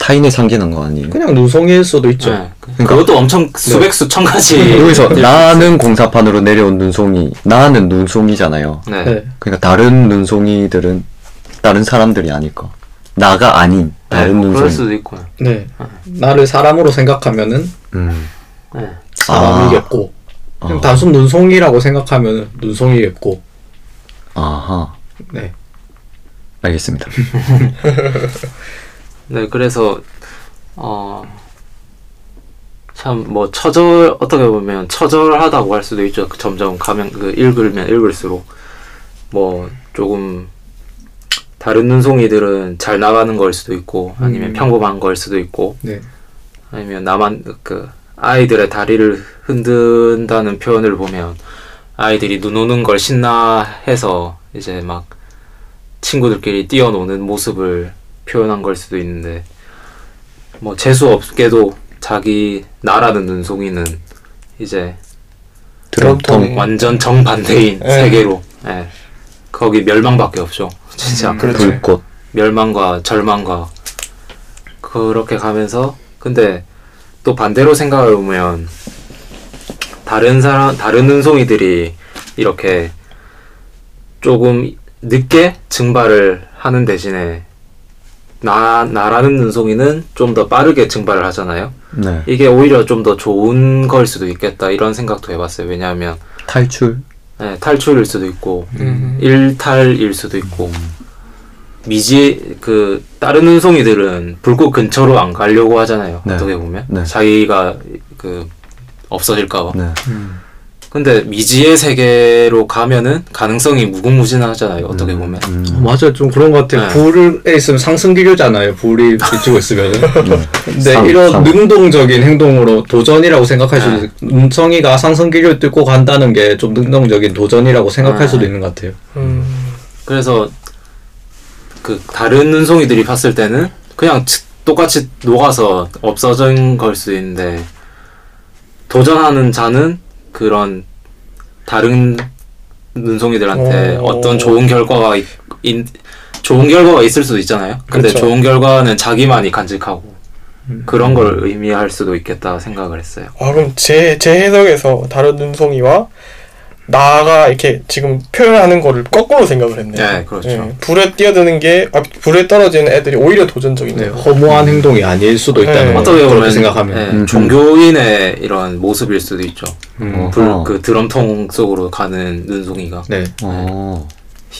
타인을 상징한 거 아니에요? 그냥 눈송이일 수도 있죠. 네. 그러니까 그것도 엄청 수백 네. 수천 가지. 여기서 나는 공사판으로 내려온 눈송이, 나는 눈송이잖아요. 네. 네. 그러니까 다른 눈송이들은 다른 사람들이 아닐까. 나가 아닌 다른 네, 눈송이. 그럴 수도 있고. 네. 나를 사람으로 생각하면은 음. 네. 사람이겠고. 아. 그냥 단순 눈송이라고 생각하면은 눈송이겠고. 아하. 네. 알겠습니다. 네, 그래서 어 참 뭐 처절 어떻게 보면 처절하다고 할 수도 있죠. 점점 가면 그 읽으면 읽을수록 뭐 조금 다른 눈송이들은 잘 나가는 걸 수도 있고 아니면 음. 평범한 걸 수도 있고 네. 아니면 나만 그 아이들의 다리를 흔든다는 표현을 보면 아이들이 눈 오는 걸 신나해서 이제 막 친구들끼리 뛰어노는 모습을 표현한 걸 수도 있는데 뭐 재수 없게도 자기 나라는 눈송이는 이제 드럼통 완전 정반대인 네. 세계로 네. 거기 멸망밖에 없죠. 진짜 음, 그렇죠. 불꽃 멸망과 절망과 그렇게 가면서 근데 또 반대로 생각해 보면 다른 사람 다른 눈송이들이 이렇게 조금 늦게 증발을 하는 대신에 나, 나라는 눈송이는 좀 더 빠르게 증발을 하잖아요. 네. 이게 오히려 좀 더 좋은 걸 수도 있겠다 이런 생각도 해봤어요. 왜냐하면 탈출? 네, 탈출일 수도 있고 음. 일탈일 수도 있고 음. 미지 그 다른 눈송이들은 불꽃 근처로 안 가려고 하잖아요. 네. 어떻게 보면 네. 자기가 그 없어질까봐. 네. 음. 근데 미지의 세계로 가면은 가능성이 무궁무진하잖아요. 어떻게 보면. 음, 음. 맞아요. 좀 그런 것 같아요. 네. 불에 있으면 상승기류잖아요. 불이 비추고 있으면은. 네. 근데 상, 이런 상. 능동적인 행동으로 도전이라고 생각할 네. 수도 있고 눈송이가 상승기류를 뚫고 간다는 게 좀 능동적인 도전이라고 생각할 네. 수도 있는 것 같아요. 음. 그래서 그 다른 눈송이들이 봤을 때는 그냥 똑같이 녹아서 없어진 걸 수도 있는데 도전하는 자는 그런 다른 눈송이들한테 어떤 좋은 결과가 있, 인, 좋은 결과가 있을 수도 있잖아요. 근데 그렇죠. 좋은 결과는 자기만이 간직하고 음. 그런 걸 의미할 수도 있겠다 생각을 했어요. 아 그럼 제, 제 해석에서 다른 눈송이와 나가 이렇게 지금 표현하는 거를 거꾸로 생각을 했네요. 네, 그렇죠. 예, 불에 뛰어드는 게 아, 불에 떨어지는 애들이 오히려 도전적이네요. 네, 허무한 음. 행동이 아닐 수도 있다는 거. 네, 그렇게 생각하면 네, 음. 종교인의 이런 모습일 수도 있죠. 음. 불, 어. 그 드럼통 속으로 가는 눈송이가. 네. 어.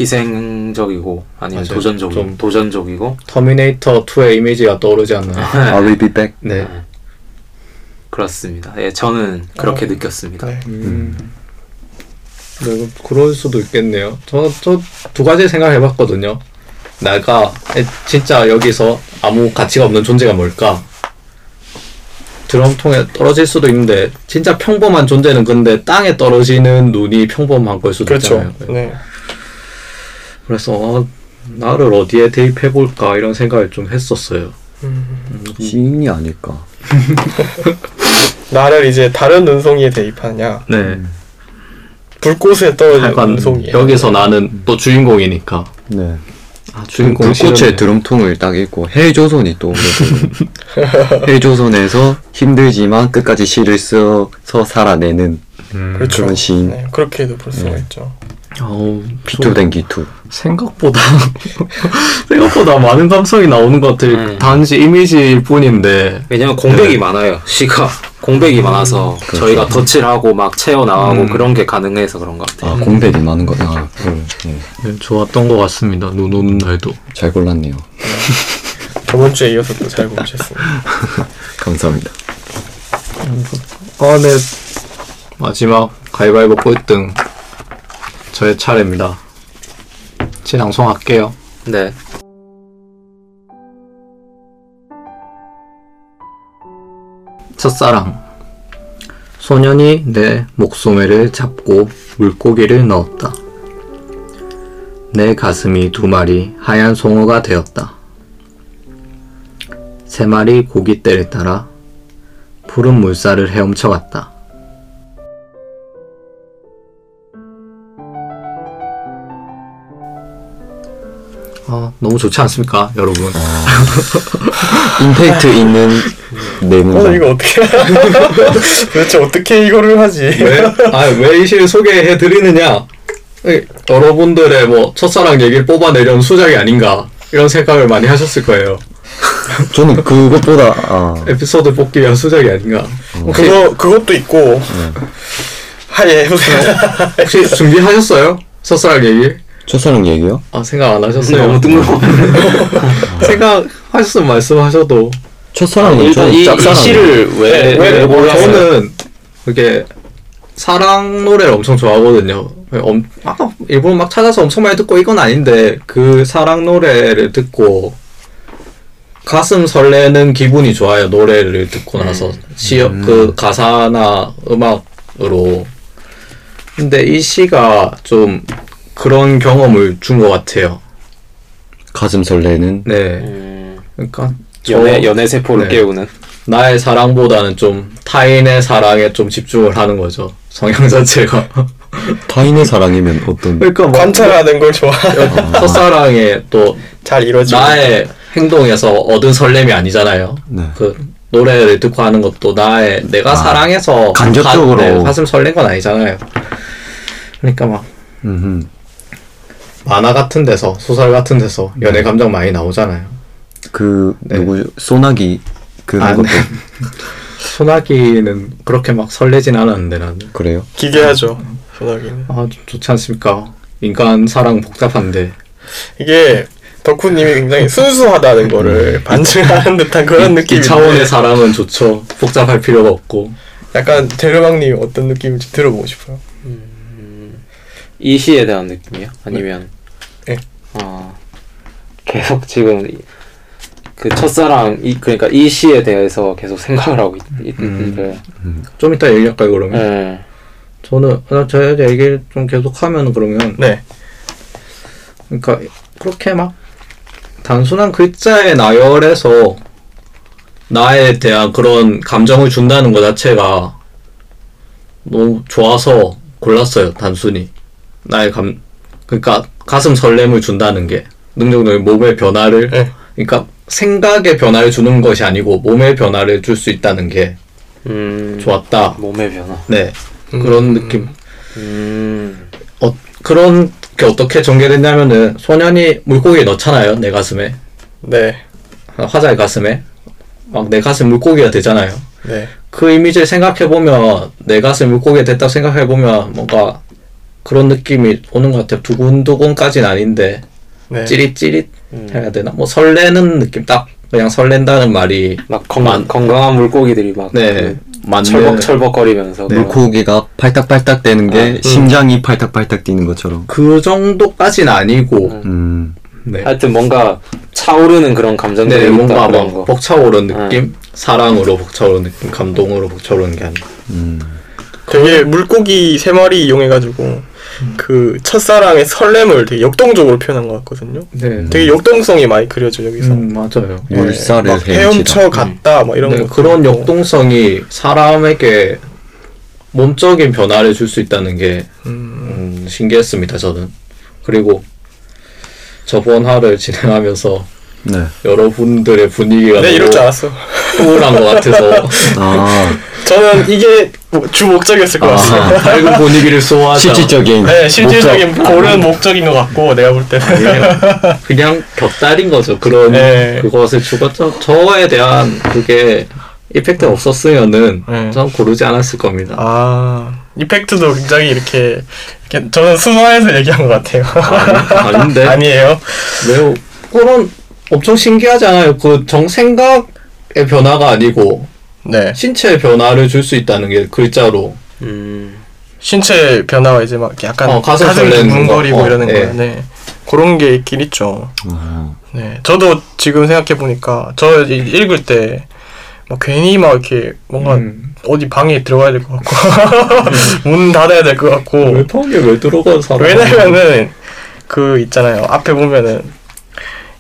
희생적이고 아니면 맞아요. 도전적이고 좀 도전적이고 터미네이터 이의 이미지가 떠오르지 않나. I'll be back. 네. 그렇습니다. 예, 저는 그렇게 어, 느꼈습니다. 네. 음. 네, 그럴 수도 있겠네요. 저, 저 두 가지 생각해봤거든요. 내가 진짜 여기서 아무 가치가 없는 존재가 뭘까? 드럼통에 떨어질 수도 있는데 진짜 평범한 존재는 근데 땅에 떨어지는 눈이 평범한 걸 수도 그렇죠. 있잖아요. 네. 그래서 어, 나를 어디에 대입해볼까 이런 생각을 좀 했었어요. 음, 시인이 아닐까. 나를 이제 다른 눈송이에 대입하냐. 네. 불꽃에 떨어지는 눈송이. 여기서 나는 또 주인공이니까. 네. 아, 주인공 불꽃의 싫었네. 드럼통을 딱 읽고 헬조선이 또 헬조선에서 힘들지만 끝까지 시를 써서 살아내는 음, 그렇죠. 그런 시인. 네, 그렇게도 볼 수가 네. 있죠. 어우, 비투된 기투. 생각보다 생각보다 많은 감성이 나오는 것 같아요. 음. 단지 이미지일 뿐인데 왜냐면 공백이 네. 많아요. 시가 공백이 음, 많아서 그렇죠. 저희가 덧칠하고 막 채워 나가고 음. 그런 게 가능해서 그런 것 같아요. 아, 공백이 음. 많은 거다. 아, 음. 네. 네, 좋았던 것 같습니다. 눈 오는 날도 잘 골랐네요. 저번 주에 이어서 또 잘 골랐습니다. 감사합니다. 아, 네. 마지막 가위바위보 꼴등. 저의 차례입니다. 재방송할게요. 네. 첫사랑. 소년이 내 목소매를 잡고 물고기를 넣었다. 내 가슴이 두 마리 하얀 송어가 되었다. 세 마리 고깃대를 따라 푸른 물살을 헤엄쳐갔다. 어, 너무 좋지 않습니까, 여러분? 어... 임팩트 있는 내용이다. 어, 이거 어떻게? 도대체 어떻게 이거를 하지? 왜? 아, 왜 이 시를 소개해 드리느냐? 여러분들의 뭐 첫사랑 얘기를 뽑아내려는 수작이 아닌가 이런 생각을 많이 하셨을 거예요. 저는 그것보다 아... 에피소드 뽑기 위한 수작이 아닌가. 어... 그거 그것도 있고. 네. 아, 예. 혹시 준비하셨어요? 첫사랑 얘기? 첫사랑 얘기요? 아, 생각 안 하셨어요? 너무 뜬금없 생각하셨으면 말씀하셔도. 첫사랑은 일단 이, 이 시를 왜, 왜 몰랐어요? 저는 그게 사랑 노래를 엄청 좋아하거든요. 엄, 아, 일부러 막 찾아서 엄청 많이 듣고 이건 아닌데 그 사랑 노래를 듣고 가슴 설레는 기분이 좋아요. 노래를 듣고 나서 음. 시어, 음. 그 가사나 음악으로. 근데 이 시가 좀 그런 경험을 준 것 같아요. 가슴 설레는? 네. 음... 그러니까 연애, 연애 세포를 네. 깨우는? 나의 사랑보다는 좀 타인의 사랑에 좀 집중을 하는 거죠. 성향 자체가. 타인의 사랑이면 어떤? 그러니까 뭐, 관찰하는 걸 좋아해요. 아. 첫사랑에 또 잘 이루어지는 나의 행동에서 얻은 설렘이 아니잖아요. 네. 그 노래를 듣고 하는 것도 나의 내가 아. 사랑해서 간접적으로 가, 네, 가슴 설렌 건 아니잖아요. 그러니까 막 음. 만화 같은 데서 소설 같은 데서 연애 감정 많이 나오잖아요. 그 네. 누구 소나기 그런 아, 것도 네. 소나기는 그렇게 막 설레진 않았는데 나는 그래요? 기괴하죠. 소나기는 아 좋지 않습니까? 인간 사랑 복잡한데 이게 덕후님이 굉장히 순수하다는 거를 반증하는 듯한 그런 느낌. 이 차원의 사랑은 좋죠. 복잡할 필요가 없고. 약간 제르망님 어떤 느낌인지 들어보고 싶어요. 음. 이 시에 대한 느낌이요? 아니면 네. 어, 계속 지금 그 첫사랑 이, 그러니까 이 시에 대해서 계속 생각을 하고 있는데 음, 음. 좀 이따 얘기할까요 그러면? 네. 저는 제 얘기를 좀 계속 하면 그러면 네. 그러니까 그렇게 막 단순한 글자의 나열에서 나에 대한 그런 감정을 준다는 것 자체가 너무 좋아서 골랐어요 단순히. 나의 감, 그러니까 가슴 설렘을 준다는 게 능동적인 몸의 변화를, 네. 그러니까 생각의 변화를 주는 것이 아니고 몸의 변화를 줄 수 있다는 게 음, 좋았다. 몸의 변화. 네, 음, 그런 느낌. 음. 음. 어, 그런 게 어떻게 전개됐냐면은 소년이 물고기 넣잖아요, 내 가슴에. 네. 화자의 가슴에. 막 내 가슴 물고기가 되잖아요. 네. 그 이미지를 생각해보면, 내 가슴 물고기가 됐다고 생각해보면, 뭔가 그런 느낌이 오는 것 같아요. 두근두근까지는 아닌데, 네. 찌릿찌릿 음. 해야 되나? 뭐 설레는 느낌, 딱 그냥 설렌다는 말이. 막 건강, 건강한 물고기들이 막. 네. 막 철벅철벅거리면서. 네. 물고기가 팔딱팔딱 되는 게, 아, 음. 심장이 팔딱팔딱 뛰는 것처럼. 그 정도까지는 아니고, 음. 네. 하여튼 뭔가 차오르는 그런 감정들이 네, 뭔가 막 거. 벅차오르는 느낌? 네. 사랑으로 벅차오르는 느낌, 감동으로 벅차오르는 게 아니고 음. 되게 물고기 세 마리 이용해가지고 음. 그 첫사랑의 설렘을 되게 역동적으로 표현한 것 같거든요. 네. 되게 역동성이 많이 그려져 여기서. 음, 맞아요. 물살을 막 헤엄쳐 갔다 막 이런 네, 그런 역동성이 사람에게 몸적인 변화를 줄 수 있다는 게 음. 음, 신기했습니다 저는. 그리고 저번 화를 진행하면서 네. 여러분들의 분위기가 네, 이럴 줄 알았어. 우울한 것 같아서 아. 저는 이게 주 목적이었을 것 같습니다. 밝은 분위기를 소화하자. 실질적인 네, 실질적인 고른 목적. 목적인 것 같고 내가 볼 때는 그냥, 그냥 곁다린 거죠. 그런 네. 그것을 주었죠. 저에 대한 그게 이펙트가 없었으면은 네. 전 고르지 않았을 겁니다. 아. 이펙트도 굉장히 이렇게, 이렇게 저는 순화해서 얘기한 것 같아요. 아니, 아닌데 아니에요. 매우 그런 엄청 신기하지 않아요? 그 정생각의 변화가 아니고 네. 신체의 변화를 줄 수 있다는 게 글자로 음. 신체의 변화와 이제 막 약간 어, 가슴 두근거리고 어, 이러는 네. 거예요. 네. 그런 게 있긴 있죠. 음. 네, 저도 지금 생각해 보니까 저 읽을 때 막 괜히 막 이렇게 뭔가 음. 어디 방에 들어가야 될 것 같고 문 닫아야 될 것 같고. 왜 방에 왜 들어가 사람? 왜냐면은 그 있잖아요 앞에 보면은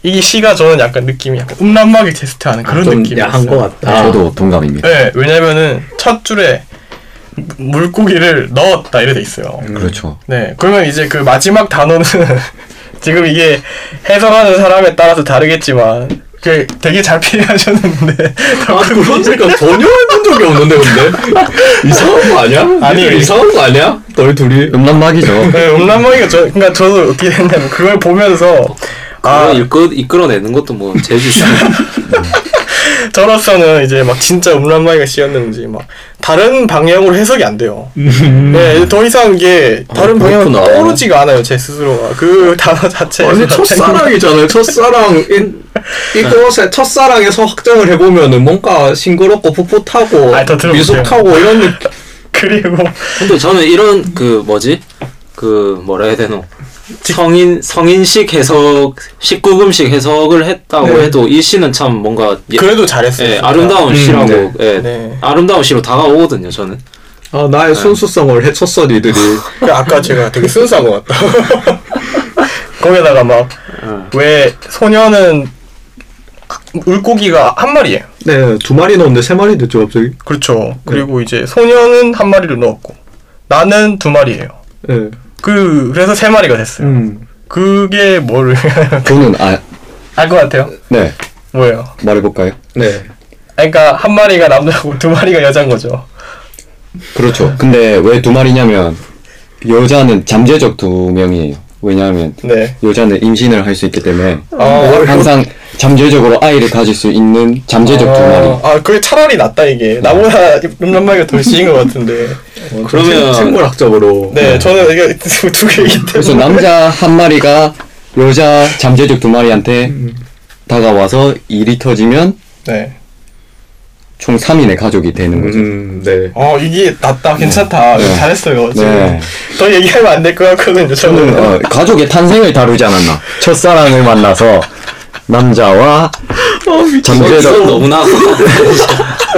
이 시가 저는 약간 느낌이 약간 음란마귀 테스트하는 그런 아, 느낌이 야한 것 같다. 아, 저도 동감입니다. 네, 왜냐면은 첫 줄에 물고기를 넣었다 이래 돼 있어요. 음, 그렇죠. 네, 그러면 이제 그 마지막 단어는 지금 이게 해석하는 사람에 따라서 다르겠지만. 그 되게 잘 피하셨는데 아 그런 생각 전혀 해본 적이 없는데 근데 이상한 거 아니야? 아니 이상한 거 아니야? 너희 둘이 음란마귀죠. 네 음란마귀가 저 그러니까 저도 어떻게 했냐면 그걸 보면서 아 이끌 이끌어내는 것도 뭐 재주 있어요. 저로서는 이제 막 진짜 음란마귀가 씌었는지 막 다른 방향으로 해석이 안 돼요. 네, 더 이상 이게 다른 아, 방향으로 떠오르지가 않아요. 제 스스로가 그 단어 자체. 아니 첫사랑이잖아요. 첫사랑 이곳에 첫사랑에서 확장을 해보면은 뭔가 싱그럽고 풋풋하고 아니, 미숙하고 이런 느낌. 그리고 근데 저는 이런 그 뭐지 그 뭐라 해야 되노? 성인, 성인식 해석, 십구 금식 해석을 했다고 네. 해도 이 시는 참 뭔가 예, 그래도 잘했어요. 예, 아름다운 음, 시라고 네. 예, 네. 아름다운 시로 다가오거든요 저는. 아 나의 네. 순수성을 해쳤어 니들이. 아까 제가 되게 순수한 것 같다. 거기다가 막 왜 소녀는 물고기가 한 마리예요. 네, 두 마리 넣었는데 세 마리 됐죠 갑자기. 그렇죠. 그리고 네. 이제 소녀는 한 마리를 넣었고 나는 두 마리예요. 네. 그 그래서 세 마리가 됐어요. 음. 그게 뭐를 저는 아 알 것 같아요. 네. 뭐예요? 말해볼까요? 네. 그러니까 한 마리가 남자고 두 마리가 여자인 거죠. 그렇죠. 근데 왜 두 마리냐면 여자는 잠재적 두 명이에요. 왜냐하면 네. 여자는 임신을 할 수 있기 때문에 아, 항상 잠재적으로 아이를 가질 수 있는 잠재적 아, 두 마리. 아 그게 차라리 낫다 이게. 아. 나보다 음란마귀가 더 쉬운 것 같은데. 어, 그러면 생물학적으로. 네, 네. 저는 이게 두 개이기 때문에. 그래서 남자 한 마리가 여자 잠재적 두 마리한테 음. 다가와서 일이 터지면. 네. 총 삼 인의 가족이 되는 거죠. 음, 네. 어, 이게 낫다, 괜찮다. 네. 잘했어요. 지금. 네. 더 얘기하면 안 될 것 같거든요. 저는 어, 가족의 탄생을 다루지 않았나. 첫사랑을 만나서 남자와 어, 잠재적 너무나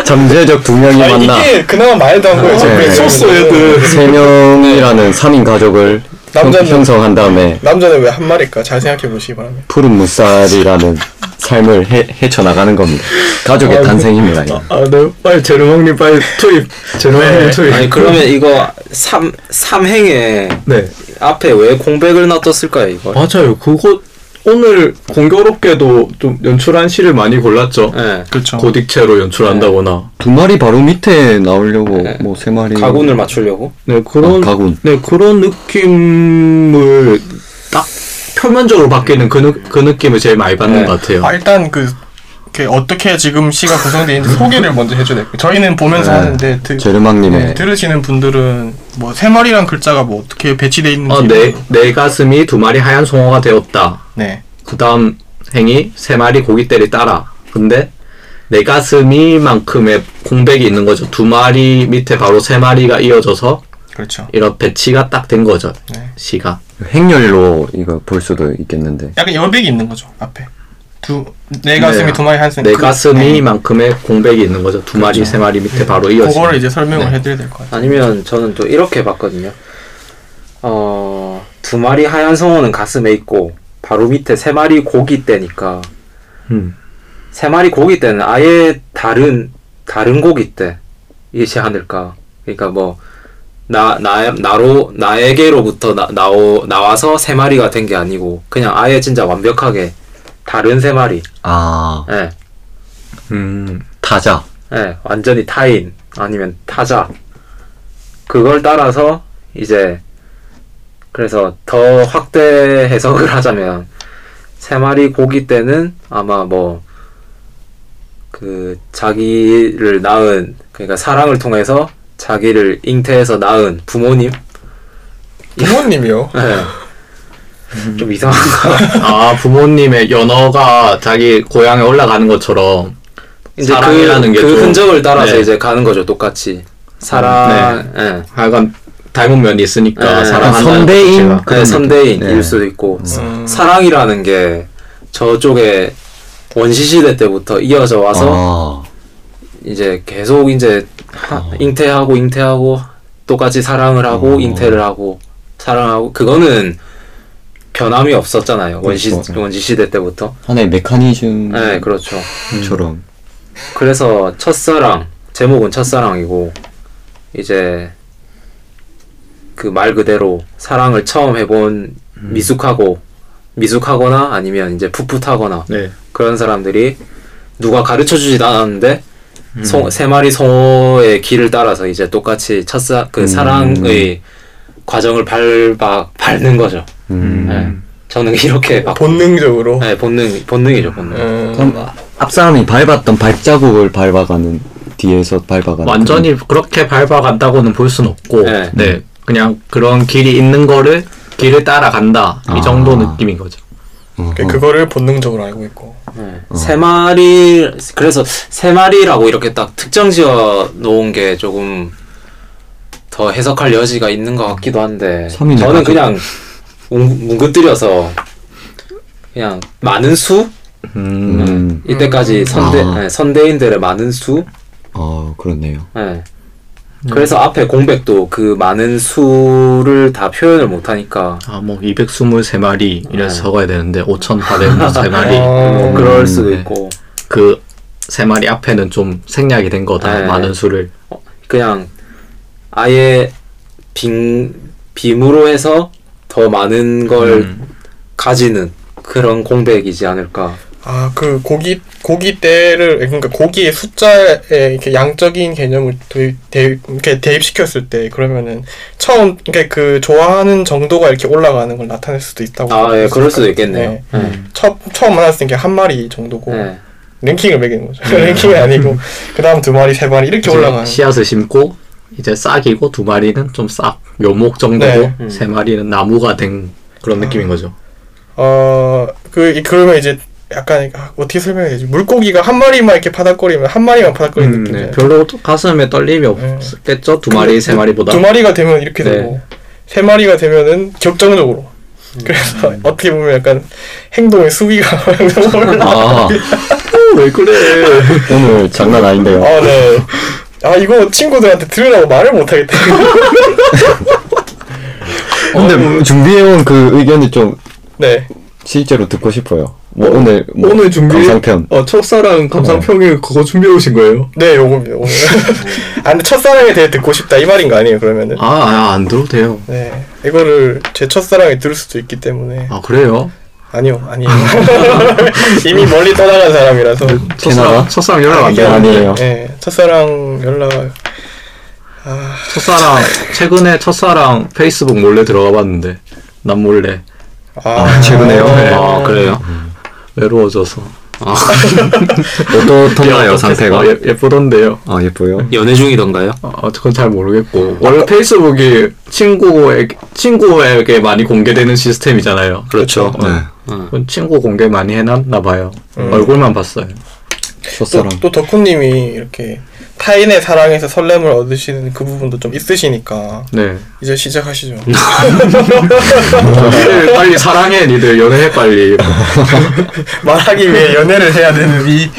잠재적 두 명이 아니, 만나. 이게 그나마 말도 안 거예요. 네. 미쳤어 얘들. 세 명이라는 삼 인 가족을 남자는, 형성한 다음에 남자는 왜 한 마리일까? 잘 생각해 보시기 바랍니다. 푸른 무살이라는 삶을 헤, 헤쳐나가는 겁니다. 가족의 아, 탄생입니다. 아, 아, 네. 빨리 제로망님 빨리 투입. 제로망님 네. 투입. 아니 그러면 이거 삼 삼행에 네. 앞에 왜 공백을 놔뒀을까요 이거? 맞아요. 그거 오늘 공교롭게도 좀 연출한 시를 많이 골랐죠. 네. 그렇죠. 고딕체로 연출한다거나. 네. 두 마리 바로 밑에 나오려고, 네. 뭐 세 마리. 가군을 맞추려고? 네, 그런. 아, 가군. 네, 그런 느낌을 딱 표면적으로 바뀌는 그, 그 느낌을 제일 많이 받는, 네. 것 같아요. 아, 일단 그, 이렇게 어떻게 지금 시가 구성되어 있는지 소개를 먼저 해줘야 될 거예요. 저희는 보면서, 네. 하는데, 드, 제르망님의. 네, 들으시는 분들은 뭐 세 마리란 글자가 뭐 어떻게 배치되어 있는지. 어, 내, 내 가슴이 두 마리 하얀 송어가 되었다. 네. 그 다음 행이 세 마리 고깃대를 따라. 근데 내 가슴이만큼의 공백이 있는 거죠. 두 마리 밑에 바로 세 마리가 이어져서. 그렇죠. 이런 배치가 딱 된 거죠. 네. 시가. 행렬로 이거 볼 수도 있겠는데. 약간 여백이 있는 거죠. 앞에. 두, 내 가슴이, 네. 두 마리 한승. 내 그, 가슴이만큼의, 네. 공백이 있는 거죠. 두 그렇죠. 마리, 세 마리 밑에, 네. 바로 이어지는. 그거를 이제 설명을, 네. 해드려야 될 것 같아요. 아니면 저는 또 이렇게 봤거든요. 어, 두 마리 하얀 성호는 가슴에 있고 바로 밑에 세 마리 고깃대니까, 음. 세 마리 고깃대는 아예 다른 다른 고깃대이지 않을까. 그러니까 뭐 나, 나, 나로, 나에게로부터 나, 나오, 나와서 세 마리가 된 게 아니고 그냥 아예 진짜 완벽하게 다른 세 마리. 아. 예. 네. 음, 타자. 예, 네, 완전히 타인, 아니면 타자. 그걸 따라서, 이제, 그래서 더 확대 해석을 하자면, 세 마리 고기 때는 아마 뭐, 그, 자기를 낳은, 그러니까 사랑을 통해서 자기를 잉태해서 낳은 부모님? 부모님이요? 예. 네. 좀 이상한가? 아, 부모님의 연어가 자기 고향에 올라가는 것처럼 이제 사랑이라는 그, 게 그 좀, 흔적을 따라서, 네. 이제 가는 거죠. 똑같이 사랑, 네. 네. 약간 닮은 면이 있으니까, 네. 사랑한다는 선대인, 네, 선대인일, 네. 수도 있고, 음. 사랑이라는 게 저쪽에 원시시대 때부터 이어져 와서, 아. 이제 계속 이제 하, 잉태하고 잉태하고 똑같이 사랑을 하고, 오. 잉태를 하고 사랑하고, 그거는 변함이 없었잖아요. 원시, 그렇죠. 원시 시대 때부터. 하나의 메커니즘. 네, 그렇죠. 처럼. 음. 그래서 첫사랑, 제목은 첫사랑이고, 이제 그 말 그대로 사랑을 처음 해본, 음. 미숙하고, 미숙하거나 아니면 이제 풋풋하거나, 네. 그런 사람들이 누가 가르쳐주지도 않았는데, 음. 소, 세 마리 소의 길을 따라서 이제 똑같이 첫사, 그, 음. 사랑의 과정을 밟아, 밟는 거죠. 음. 네. 저는 이렇게 막 본능적으로. 네, 본능, 본능이죠, 본능. 음. 그럼 앞 사람이 밟았던 발자국을 밟아가는, 뒤에서 밟아가는. 완전히 그런... 그렇게 밟아간다고는 볼 순 없고, 네. 네. 음. 그냥 그런 길이 있는 거를, 길을 따라간다. 아. 이 정도 느낌인 거죠. 그러니까 그거를 본능적으로 알고 있고. 네. 어. 세 마리, 그래서 세 마리라고 이렇게 딱 특정 지어 놓은 게 조금 더 해석할 여지가 있는 것 같기도 한데, 저는 가지고. 그냥 뭉긋뜨려서 그냥 많은 수? 음. 네. 이때까지 선대, 아. 네, 선대인들의 많은 수? 어, 그렇네요. 네. 음. 그래서 앞에 공백도 그 많은 수를 다 표현을 못하니까, 아, 뭐 이백이십삼 마리 이래서, 네. 적어야 되는데 오천팔백삼 마리 어, 음. 그럴 수도 있고. 그 세 마리 앞에는 좀 생략이 된 거다. 네. 많은 수를 그냥 아예 빔, 빔으로 해서 더 많은 걸, 음. 가지는 그런 공백이지 않을까. 아, 그 고기, 고기대를, 그러니까 고기의 숫자에 이렇게 양적인 개념을 도입, 대입, 이렇게 대입시켰을 때, 그러면은 처음, 그러니까 그 좋아하는 정도가 이렇게 올라가는 걸 나타낼 수도 있다고. 아, 예, 그럴 수도 있겠네요. 네. 음. 처, 처음 만났을 때 한 마리 정도고. 네. 랭킹을 매기는 거죠. 랭킹이 아니고, 그 다음 두 마리, 세 마리 이렇게 올라가는. 씨앗을 심고, 이제 싹이고, 두 마리는 좀 싹, 묘목 정도고, 네. 세 마리는 나무가 된 그런, 아, 느낌인 거죠. 어, 그, 그러면 이제 약간, 어떻게 설명해야 되지? 물고기가 한 마리만 이렇게 파닥거리면, 한 마리만 파닥거리는, 음, 느낌이에요. 네. 별로 가슴에 떨림이 없겠죠? 두 마리, 세 마리보다. 두 마리가 되면 이렇게, 네. 되고, 세 마리가 되면은 격정적으로. 음. 그래서 음. 어떻게 보면 약간 행동의 수위가 올라가요. 왜 그래. 오늘 장난 아닌데요. 아, 네. 아, 이거 친구들한테 들으라고 말을 못하겠다. 근데 뭐 준비해온 그 의견이 좀, 네. 실제로 듣고 싶어요. 뭐 오늘 뭐 오늘 준비 감상편. 어, 첫사랑 감상평이, 어. 그거 준비해오신 거예요? 네, 요겁니다. 오늘. 아, 근데 첫사랑에 대해 듣고 싶다 이 말인 거 아니에요, 그러면은? 아, 아, 안 들어도 돼요. 네, 이거를 제 첫사랑이 들을 수도 있기 때문에. 아, 그래요? 아니요, 아니에요. 이미 멀리 떠나간 사람이라서. 첫사랑? 첫사랑 연락 안 돼요? 아니에요. 네, 첫사랑 연락. 아... 첫사랑, 최근에 첫사랑 페이스북 몰래 들어가 봤는데, 남 몰래. 아, 아 최근에요? 네. 아, 그래요? 음. 외로워져서. 아. 어떻나요, 상태가? 아, 예, 예쁘던데요. 아, 예뻐요? 연애 중이던가요? 아, 그건 잘 모르겠고. 원래 아, 페이스북이 친구에, 친구에게 많이 공개되는 시스템이잖아요. 그렇죠. 네. 어. 네. 친구 공개 많이 해놨나봐요. 음. 얼굴만 봤어요. 첫사랑. 또, 또 덕후님이 이렇게 타인의 사랑에서 설렘을 얻으시는 그 부분도 좀 있으시니까. 네. 이제 시작하시죠. 빨리, 빨리 사랑해, 니들. 연애해, 빨리. 말하기 위해 연애를 해야 되는 이.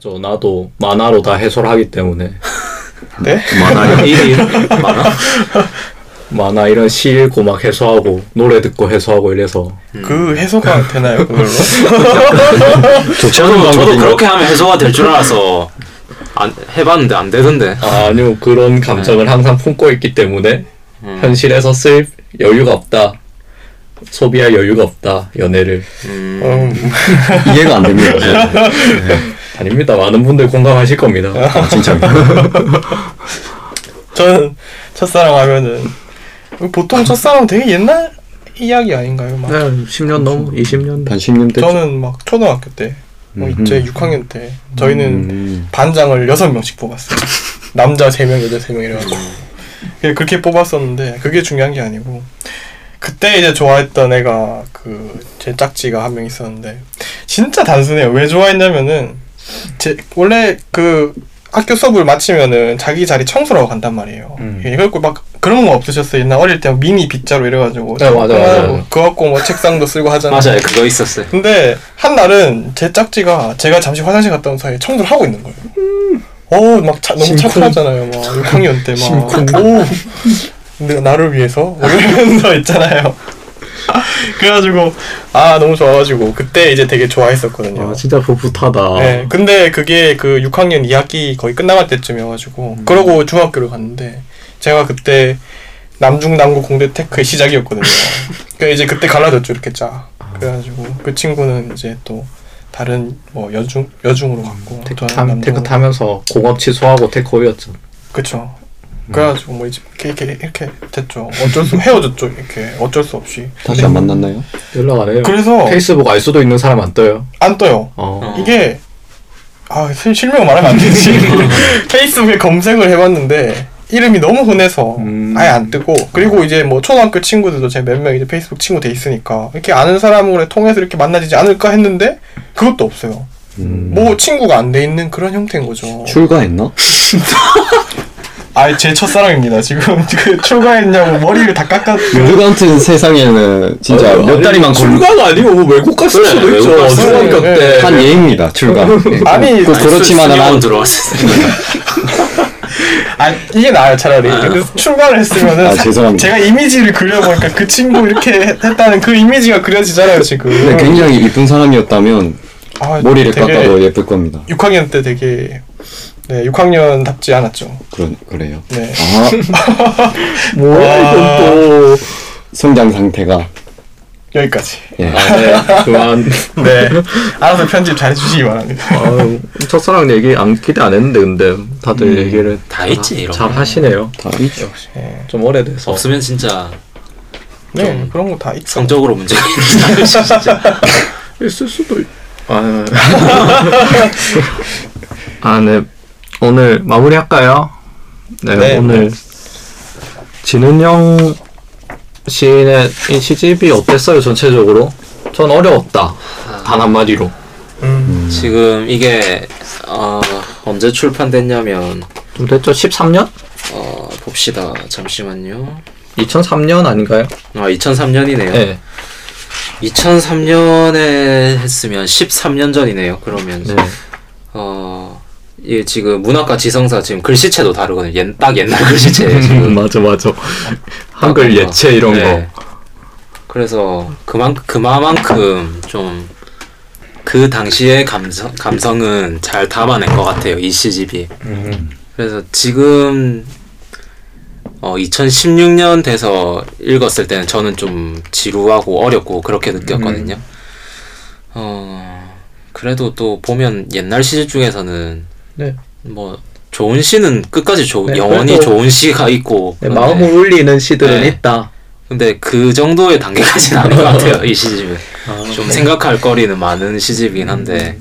저, 나도 만화로 다 해설하기 때문에. 네? 만화 일일. 만화? 만화 이런 시 읽고 막 해소하고 노래 듣고 해소하고 이래서 그 해소가 되나요 그걸로? 저도, 저도 그렇게 하면 해소가 될 줄 알아서 안 해봤는데 안 되던데. 아, 아니요, 그런 감정을 네. 항상 품고 있기 때문에 음. 현실에서 쓸 여유가 없다, 소비할 여유가 없다, 연애를. 음. 이해가 안 됩니다. 네. 네. 아닙니다. 많은 분들 공감하실 겁니다. 아, 진짜. 저는 첫사랑 하면은 보통 첫사랑 되게 옛날 이야기 아닌가요? 막. 네, 십 년 넘어, 이십 년. 한 십 년 때. 저는 막 초등학교 때, 뭐 이제 육 학년 때, 저희는 음. 반장을 여섯 명씩 뽑았어요. 남자 세 명, 여자 세 명 이래가지고. 그렇게 뽑았었는데, 그게 중요한 게 아니고, 그때 이제 좋아했던 애가, 그, 제 짝지가 한 명 있었는데, 진짜 단순해요. 왜 좋아했냐면은, 제, 원래 그, 학교 수업을 마치면은 자기 자리 청소를 하고 간단 말이에요. 음. 예, 그래갖고 막 그런 거 없으셨어요? 옛날 어릴 때 미니 빗자루 이래가지고. 네, 맞아, 맞아. 맞아. 그거 갖고 뭐 책상도 쓰고 하잖아요. 맞아요, 그거 있었어요. 근데 한 날은 제 짝지가 제가 잠시 화장실 갔다 온 사이에 청소를 하고 있는 거예요. 음. 어, 막 차, 너무 착하잖아요. 막 육 학년 때 막. 오, 근데 나를 위해서? 이러면서 있잖아요. 그래가지고 아 너무 좋아가지고 그때 이제 되게 좋아했었거든요. 아, 진짜 풋풋하다. 네, 근데 그게 그 육 학년 이 학기 거의 끝나갈 때쯤이어가지고 음. 그러고 중학교를 갔는데 제가 그때 남중남구 공대 테크의 시작이었거든요. 그 이제 그때 갈라졌죠 이렇게 쫙. 그래가지고 그 친구는 이제 또 다른 뭐 여중 여중으로 갔고 음, 테크, 타, 테크 타면서 공업 취소하고 테크였죠. 그렇죠. 그래가지고 뭐 이제 이렇게 이렇게 됐죠. 어쩔 수 헤어졌죠. 이렇게 어쩔 수 없이. 다시 안 만났나요? 연락 안 해요. 그래서 페이스북 알 수도 있는 사람 안 떠요. 안 떠요. 어. 이게 아 실명 말하면 안 되지. 페이스북에 검색을 해봤는데 이름이 너무 흔해서 음. 아예 안 뜨고 그리고 이제 뭐 초등학교 친구들도 제 몇 명 이제 페이스북 친구 돼 있으니까 이렇게 아는 사람을 통해서 이렇게 만나지지 않을까 했는데 그것도 없어요. 음. 뭐 친구가 안 돼 있는 그런 형태인 거죠. 출가했나? 아, 제 첫사랑입니다. 지금 그 출가했냐고 머리를 다 깎았. 요즘 같은 세상에는 진짜 아니, 몇 달이만 걸려. 출가가 아니고 뭐 외국 갔을 그래, 수도 있죠. 중학교 때 한 예입니다. 출가. 아니, 그렇지만은 안 들어왔어요. 아, 이게 나아요 차라리. 근데 출가를 했으면은 아, 죄송합니다. 제가 이미지를 그려보니까 그 친구 이렇게 했다는 그 이미지가 그려지잖아요 지금. 근데 굉장히 이쁜 사람이었다면 아, 머리를 깎아도 예쁠 겁니다. 육 학년 때 되게. 네, 육 학년 답지 않았죠. 그런 그래요. 네. 아, 뭐야 이건 또 성장 상태가 여기까지. 예. 아, 네. 그만. 네. 알아서 편집 잘 해주시기 바랍니다. 아, 첫사랑 얘기 안 기대 안 했는데 근데 다들 음, 얘기를 다 했지 이런. 잘 하시네요. 다 있죠. 예. 좀 오래돼서. 없으면 진짜. 네. 그런 거 다 있죠. 성적으로 문제가 있는 진짜. 있을 수도. 있... 아. 아, 네. 오늘 마무리할까요? 네, 네 오늘 네. 진은영 시인의 시집이 어땠어요? 전체적으로? 전 어려웠다. 아, 단 한마디로. 음. 지금 이게 어, 언제 출판됐냐면 좀 됐죠? 십삼 년? 어, 봅시다. 잠시만요. 이천삼 년 아닌가요? 아, 이천삼 년이네요. 네. 이천삼 년에 했으면 십삼 년 전이네요. 그러면 네. 어... 예, 지금 문학과 지성사 지금 글씨체도 다르거든요. 옛, 딱 옛날 글씨체예요 지금. 맞아 맞아. 한글 예체 이런 네. 거. 그래서 그만, 그만큼 좀 그 당시의 감성, 감성은 잘 담아낸 것 같아요. 이 시집이. 음. 그래서 지금 어, 이천십육 년 돼서 읽었을 때는 저는 좀 지루하고 어렵고 그렇게 느꼈거든요. 음. 어, 그래도 또 보면 옛날 시집 중에서는 네. 뭐 좋은 시는 끝까지 조, 네, 영원히 좋은 시가 있고 네, 마음을 울리는 시들은 네. 있다. 근데 그 정도의 단계까지는 아닌 것 같아요. 이 시집은 아, 좀 네. 생각할 거리는 많은 시집이긴 한데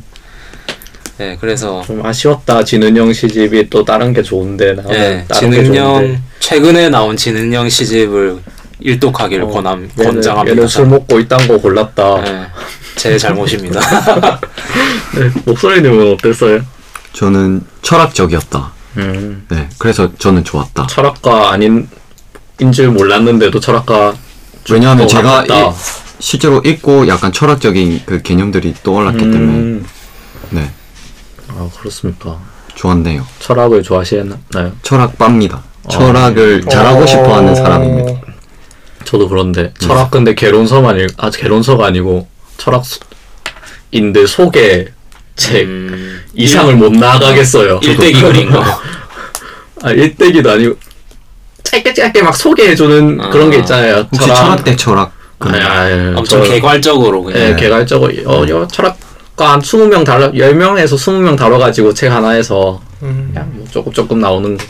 네 그래서 좀 아쉬웠다. 진은영 시집이 또 다른 게 좋은데 네, 다른 진은영 게 좋은데. 최근에 나온 진은영 시집을 일독하기를 어, 권함, 얘는, 권장합니다. 얘는 술 먹고 이딴 거 골랐다. 네, 제 잘못입니다. 네, 목소리님은 어땠어요? 저는 철학적이었다. 음. 네, 그래서 저는 좋았다. 철학가 아닌 줄 몰랐는데도 철학가 왜냐하면 제가 이, 실제로 읽고 약간 철학적인 그 개념들이 떠올랐기 음. 때문에 네. 아 그렇습니까? 좋았네요. 철학을 좋아하시나요? 철학빠입니다. 아. 철학을 잘하고 싶어하는 사람입니다. 저도 그런데 네. 철학 근데 개론서만 읽 아 개론서가 아니고 철학인데 소개 책 음. 이상을 일, 못 나가겠어요. 일대기 그린 거. 아 일대기도 아니고 짧게 짧게 막 소개해주는 아. 그런 게 있잖아요. 혹시 철학, 철학 대 철학. 아니, 아니, 엄청 저, 개괄적으로 그냥. 네, 개괄적으로. 어, 네. 철학. 한 이십 명 달러, 십 명에서 이십 명 다뤄가지고 책 하나에서 그냥 뭐 조금 조금 나오는 거.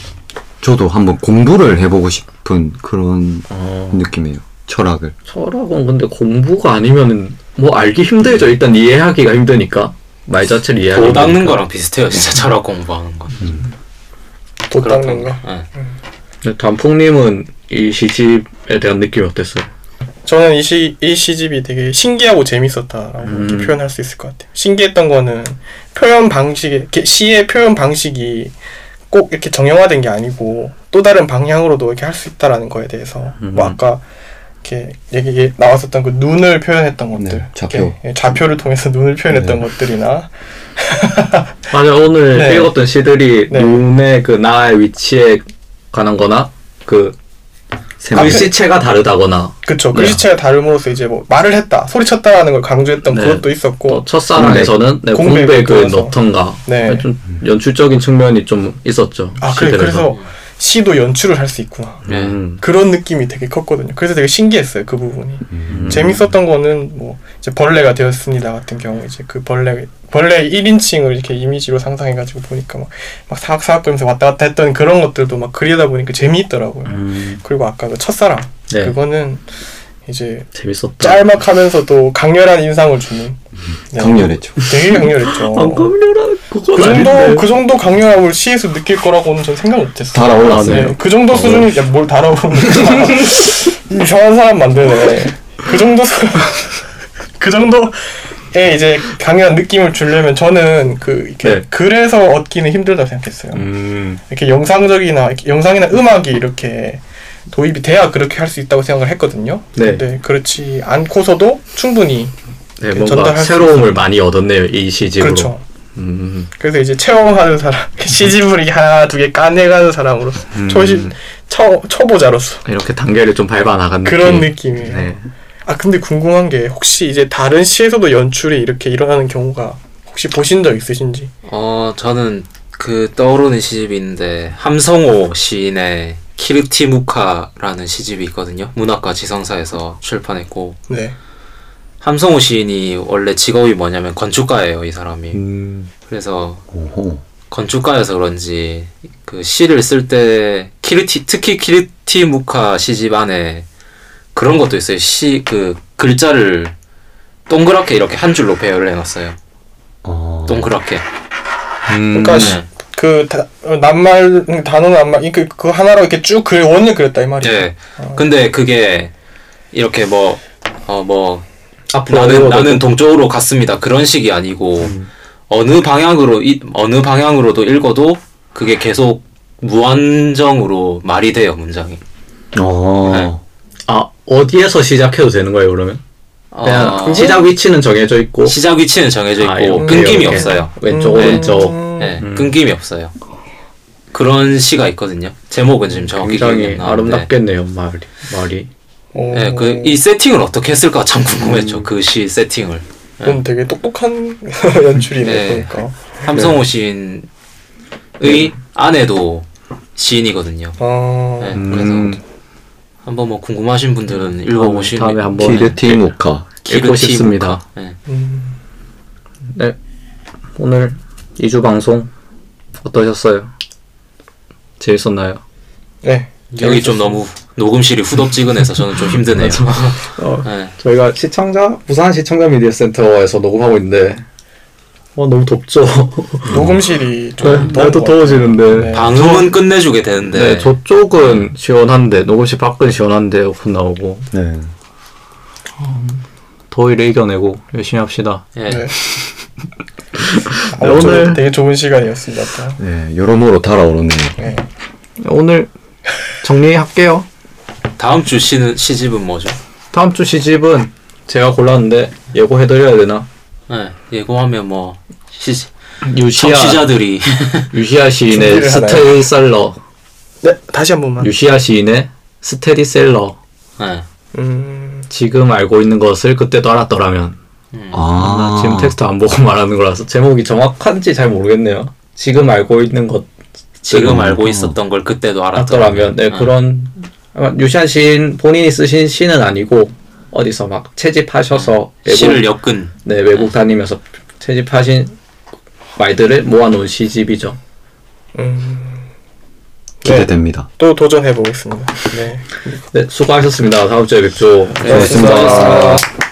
저도 한번 공부를 해보고 싶은 그런 어. 느낌이에요. 철학을. 철학은 근데 공부가 아니면은 뭐 알기 힘들죠. 일단 이해하기가 힘드니까. 말 자체를 이해하기 힘드니까. 고 닦는 거랑 비슷해요. 진짜 철학 공부하는 건. 음. 고 닦는 거? 네. 네, 단풍님은 이 시집에 대한 느낌이 어땠어요? 저는 이, 시, 이 시집이 되게 신기하고 재밌었다라고 음. 표현할 수 있을 것 같아요. 신기했던 거는 표현 방식에, 시의 표현 방식이 꼭 이렇게 정형화된 게 아니고 또 다른 방향으로도 이렇게 할 수 있다라는 거에 대해서 음. 뭐 아까 이렇게 얘기 나왔었던 그 눈을 표현했던 것들 네, 좌표. 좌표를 통해서 눈을 표현했던 네. 것들이나 맞아 오늘 네. 읽었던 시들이 네. 눈의 그 나의 위치에 관한 거나 그 글씨체가 다르다거나 그쵸. 글씨체가 네. 다름으로써 이제 뭐 말을 했다, 소리쳤다라는 걸 강조했던 네. 그것도 있었고 첫사랑에서는 네, 공백을 그 넣던가 네. 좀 연출적인 측면이 좀 있었죠. 아 그래, 그래서 시도 연출을 할 수 있구나. 네. 그런 느낌이 되게 컸거든요. 그래서 되게 신기했어요. 그 부분이 음. 재밌었던 거는 뭐 이제 벌레가 되었습니다 같은 경우 이제 그 벌레 벌레 일 인칭을 이렇게 이미지로 상상해가지고 보니까 막, 막 사악사악 거리면서 왔다 갔다 했던 그런 것들도 막 그리다 보니까 재미있더라고요. 음. 그리고 아까 그 첫사랑 네. 그거는 이제 재밌었다. 짤막하면서도 강렬한 인상을 주는. 강렬했죠. 되게 강렬했죠. 안 강렬한 그거 그 정도 아닌데. 그 정도 강렬함을 시에서 느낄 거라고는 전 생각 못했어요. 달아올랐네요. 네, 그 정도 수준이 야, 뭘 달아오르는 이상한 사람 만드네. 그 정도 수, 그 정도에 이제 강렬한 느낌을 주려면 저는 그 이렇게 네. 글에서 얻기는 힘들다고 생각했어요. 음. 이렇게 영상적이나 이렇게 영상이나 음악이 이렇게. 도입이 돼야 그렇게 할 수 있다고 생각을 했거든요. 네. 근데 그렇지 않고서도 충분히 네, 뭔가 새로움을 많이 얻었네요. 이 시집으로. 그렇죠. 음. 그래서 이제 체험하는 사람, 시집을 이게 하나 두 개 까내가는 사람으로서 음. 초시, 초, 초보자로서 이렇게 단계를 좀 밟아나간 그런 느낌. 느낌이에요. 네. 아 근데 궁금한 게 혹시 이제 다른 시에서도 연출이 이렇게 일어나는 경우가 혹시 보신 적 있으신지? 어 저는 그 떠오르는 시집이 있는데 함성호 시인의 키르티무카라는 시집이 있거든요. 문학과 지성사에서 출판했고 네. 함성호 시인이 원래 직업이 뭐냐면 건축가예요. 이 사람이. 음. 그래서 오호. 건축가여서 그런지 그 시를 쓸 때 키르티 특히 키르티무카 시집 안에 그런 것도 있어요. 시 그 글자를 동그랗게 이렇게 한 줄로 배열을 해놨어요. 어. 동그랗게. 음. 그러니까 네. 그 다, 낱말 단어는 낱말 그, 그 하나로 이렇게 쭉 그 원을 그렸다 이 말이에요. 네. 어. 근데 그게 이렇게 뭐 어 뭐 앞으로 어, 뭐, 나는 나는 동쪽으로 갔습니다. 그런 식이 아니고 음. 어느 방향으로 이, 어느 방향으로도 읽어도 그게 계속 무한정으로 말이 돼요 문장이. 어. 네. 아 어디에서 시작해도 되는 거예요 그러면? 그냥 아, 시작 위치는 정해져 있고 시작 위치는 정해져 있고 아, 이렇게, 끊김이 이렇게. 없어요. 왼쪽 오른쪽. 음. 네. 네, 음. 끊김이 없어요. 그런 시가 있거든요. 제목은 지금 정확히 기억이 나. 아름답겠네요, 말이. 말이. 네, 그 이 세팅을 어떻게 했을까 참 궁금했죠. 음. 그 시 세팅을. 그럼 네. 되게 똑똑한 연출이네. 네. 그러니까. 함성호 시인의 네. 안에도 시인이거든요. 아~ 네, 음. 그래서 한번 뭐 궁금하신 분들은 읽어보시면 다음에 한번 키르티무카 읽고 싶습니다. 네. 음. 네, 오늘 이 주 방송 어떠셨어요? 재밌었나요? 네. 여기 좀 너무 녹음실이 후덥지근해서 저는 좀 힘드네요. 어, 네. 저희가 시청자 부산 시청자 미디어센터에서 녹음하고 있는데 와 너무 덥죠. 녹음실이 좀 네, 날도 더워지는데 네. 방음은 끝내주게 되는데 네, 저쪽은 시원한데 녹음실 밖은 시원한데 오픈 나오고 네. 더위를 이겨내고 열심히 합시다. 네. 네. 아, 오늘 되게 좋은 시간이었습니다. 네, 여러모로 달아오르네요. 네. 오늘 정리할게요. 다음 주 시는, 시집은 뭐죠? 다음 주 시집은 제가 골랐는데 예고해드려야 되나? 네, 예고하면 뭐 시, 유시아 시자들이 유시아 시인의 스테리셀러. 네, 다시 한 번만. 유시아 시인의 스테리셀러. 네. 음... 지금 알고 있는 것을 그때도 알았더라면. 음. 아, 나 지금 텍스트 안 보고 말하는 거라서 제목이 정확한지 잘 모르겠네요. 지금 알고 있는 것. 지금 알고 있었던 걸 그때도 알았더라면. 네, 아. 그런 유시아 시인 본인이 쓰신 시는 아니고 어디서 막 채집하셔서 외국, 시를 엮은 네 외국 다니면서 채집하신 말들을 모아놓은 시집이죠. 음... 기대됩니다. 네, 또 도전해 보겠습니다. 네. 네, 수고하셨습니다. 다음 주에 뵙죠. 네, 수고하셨습니다.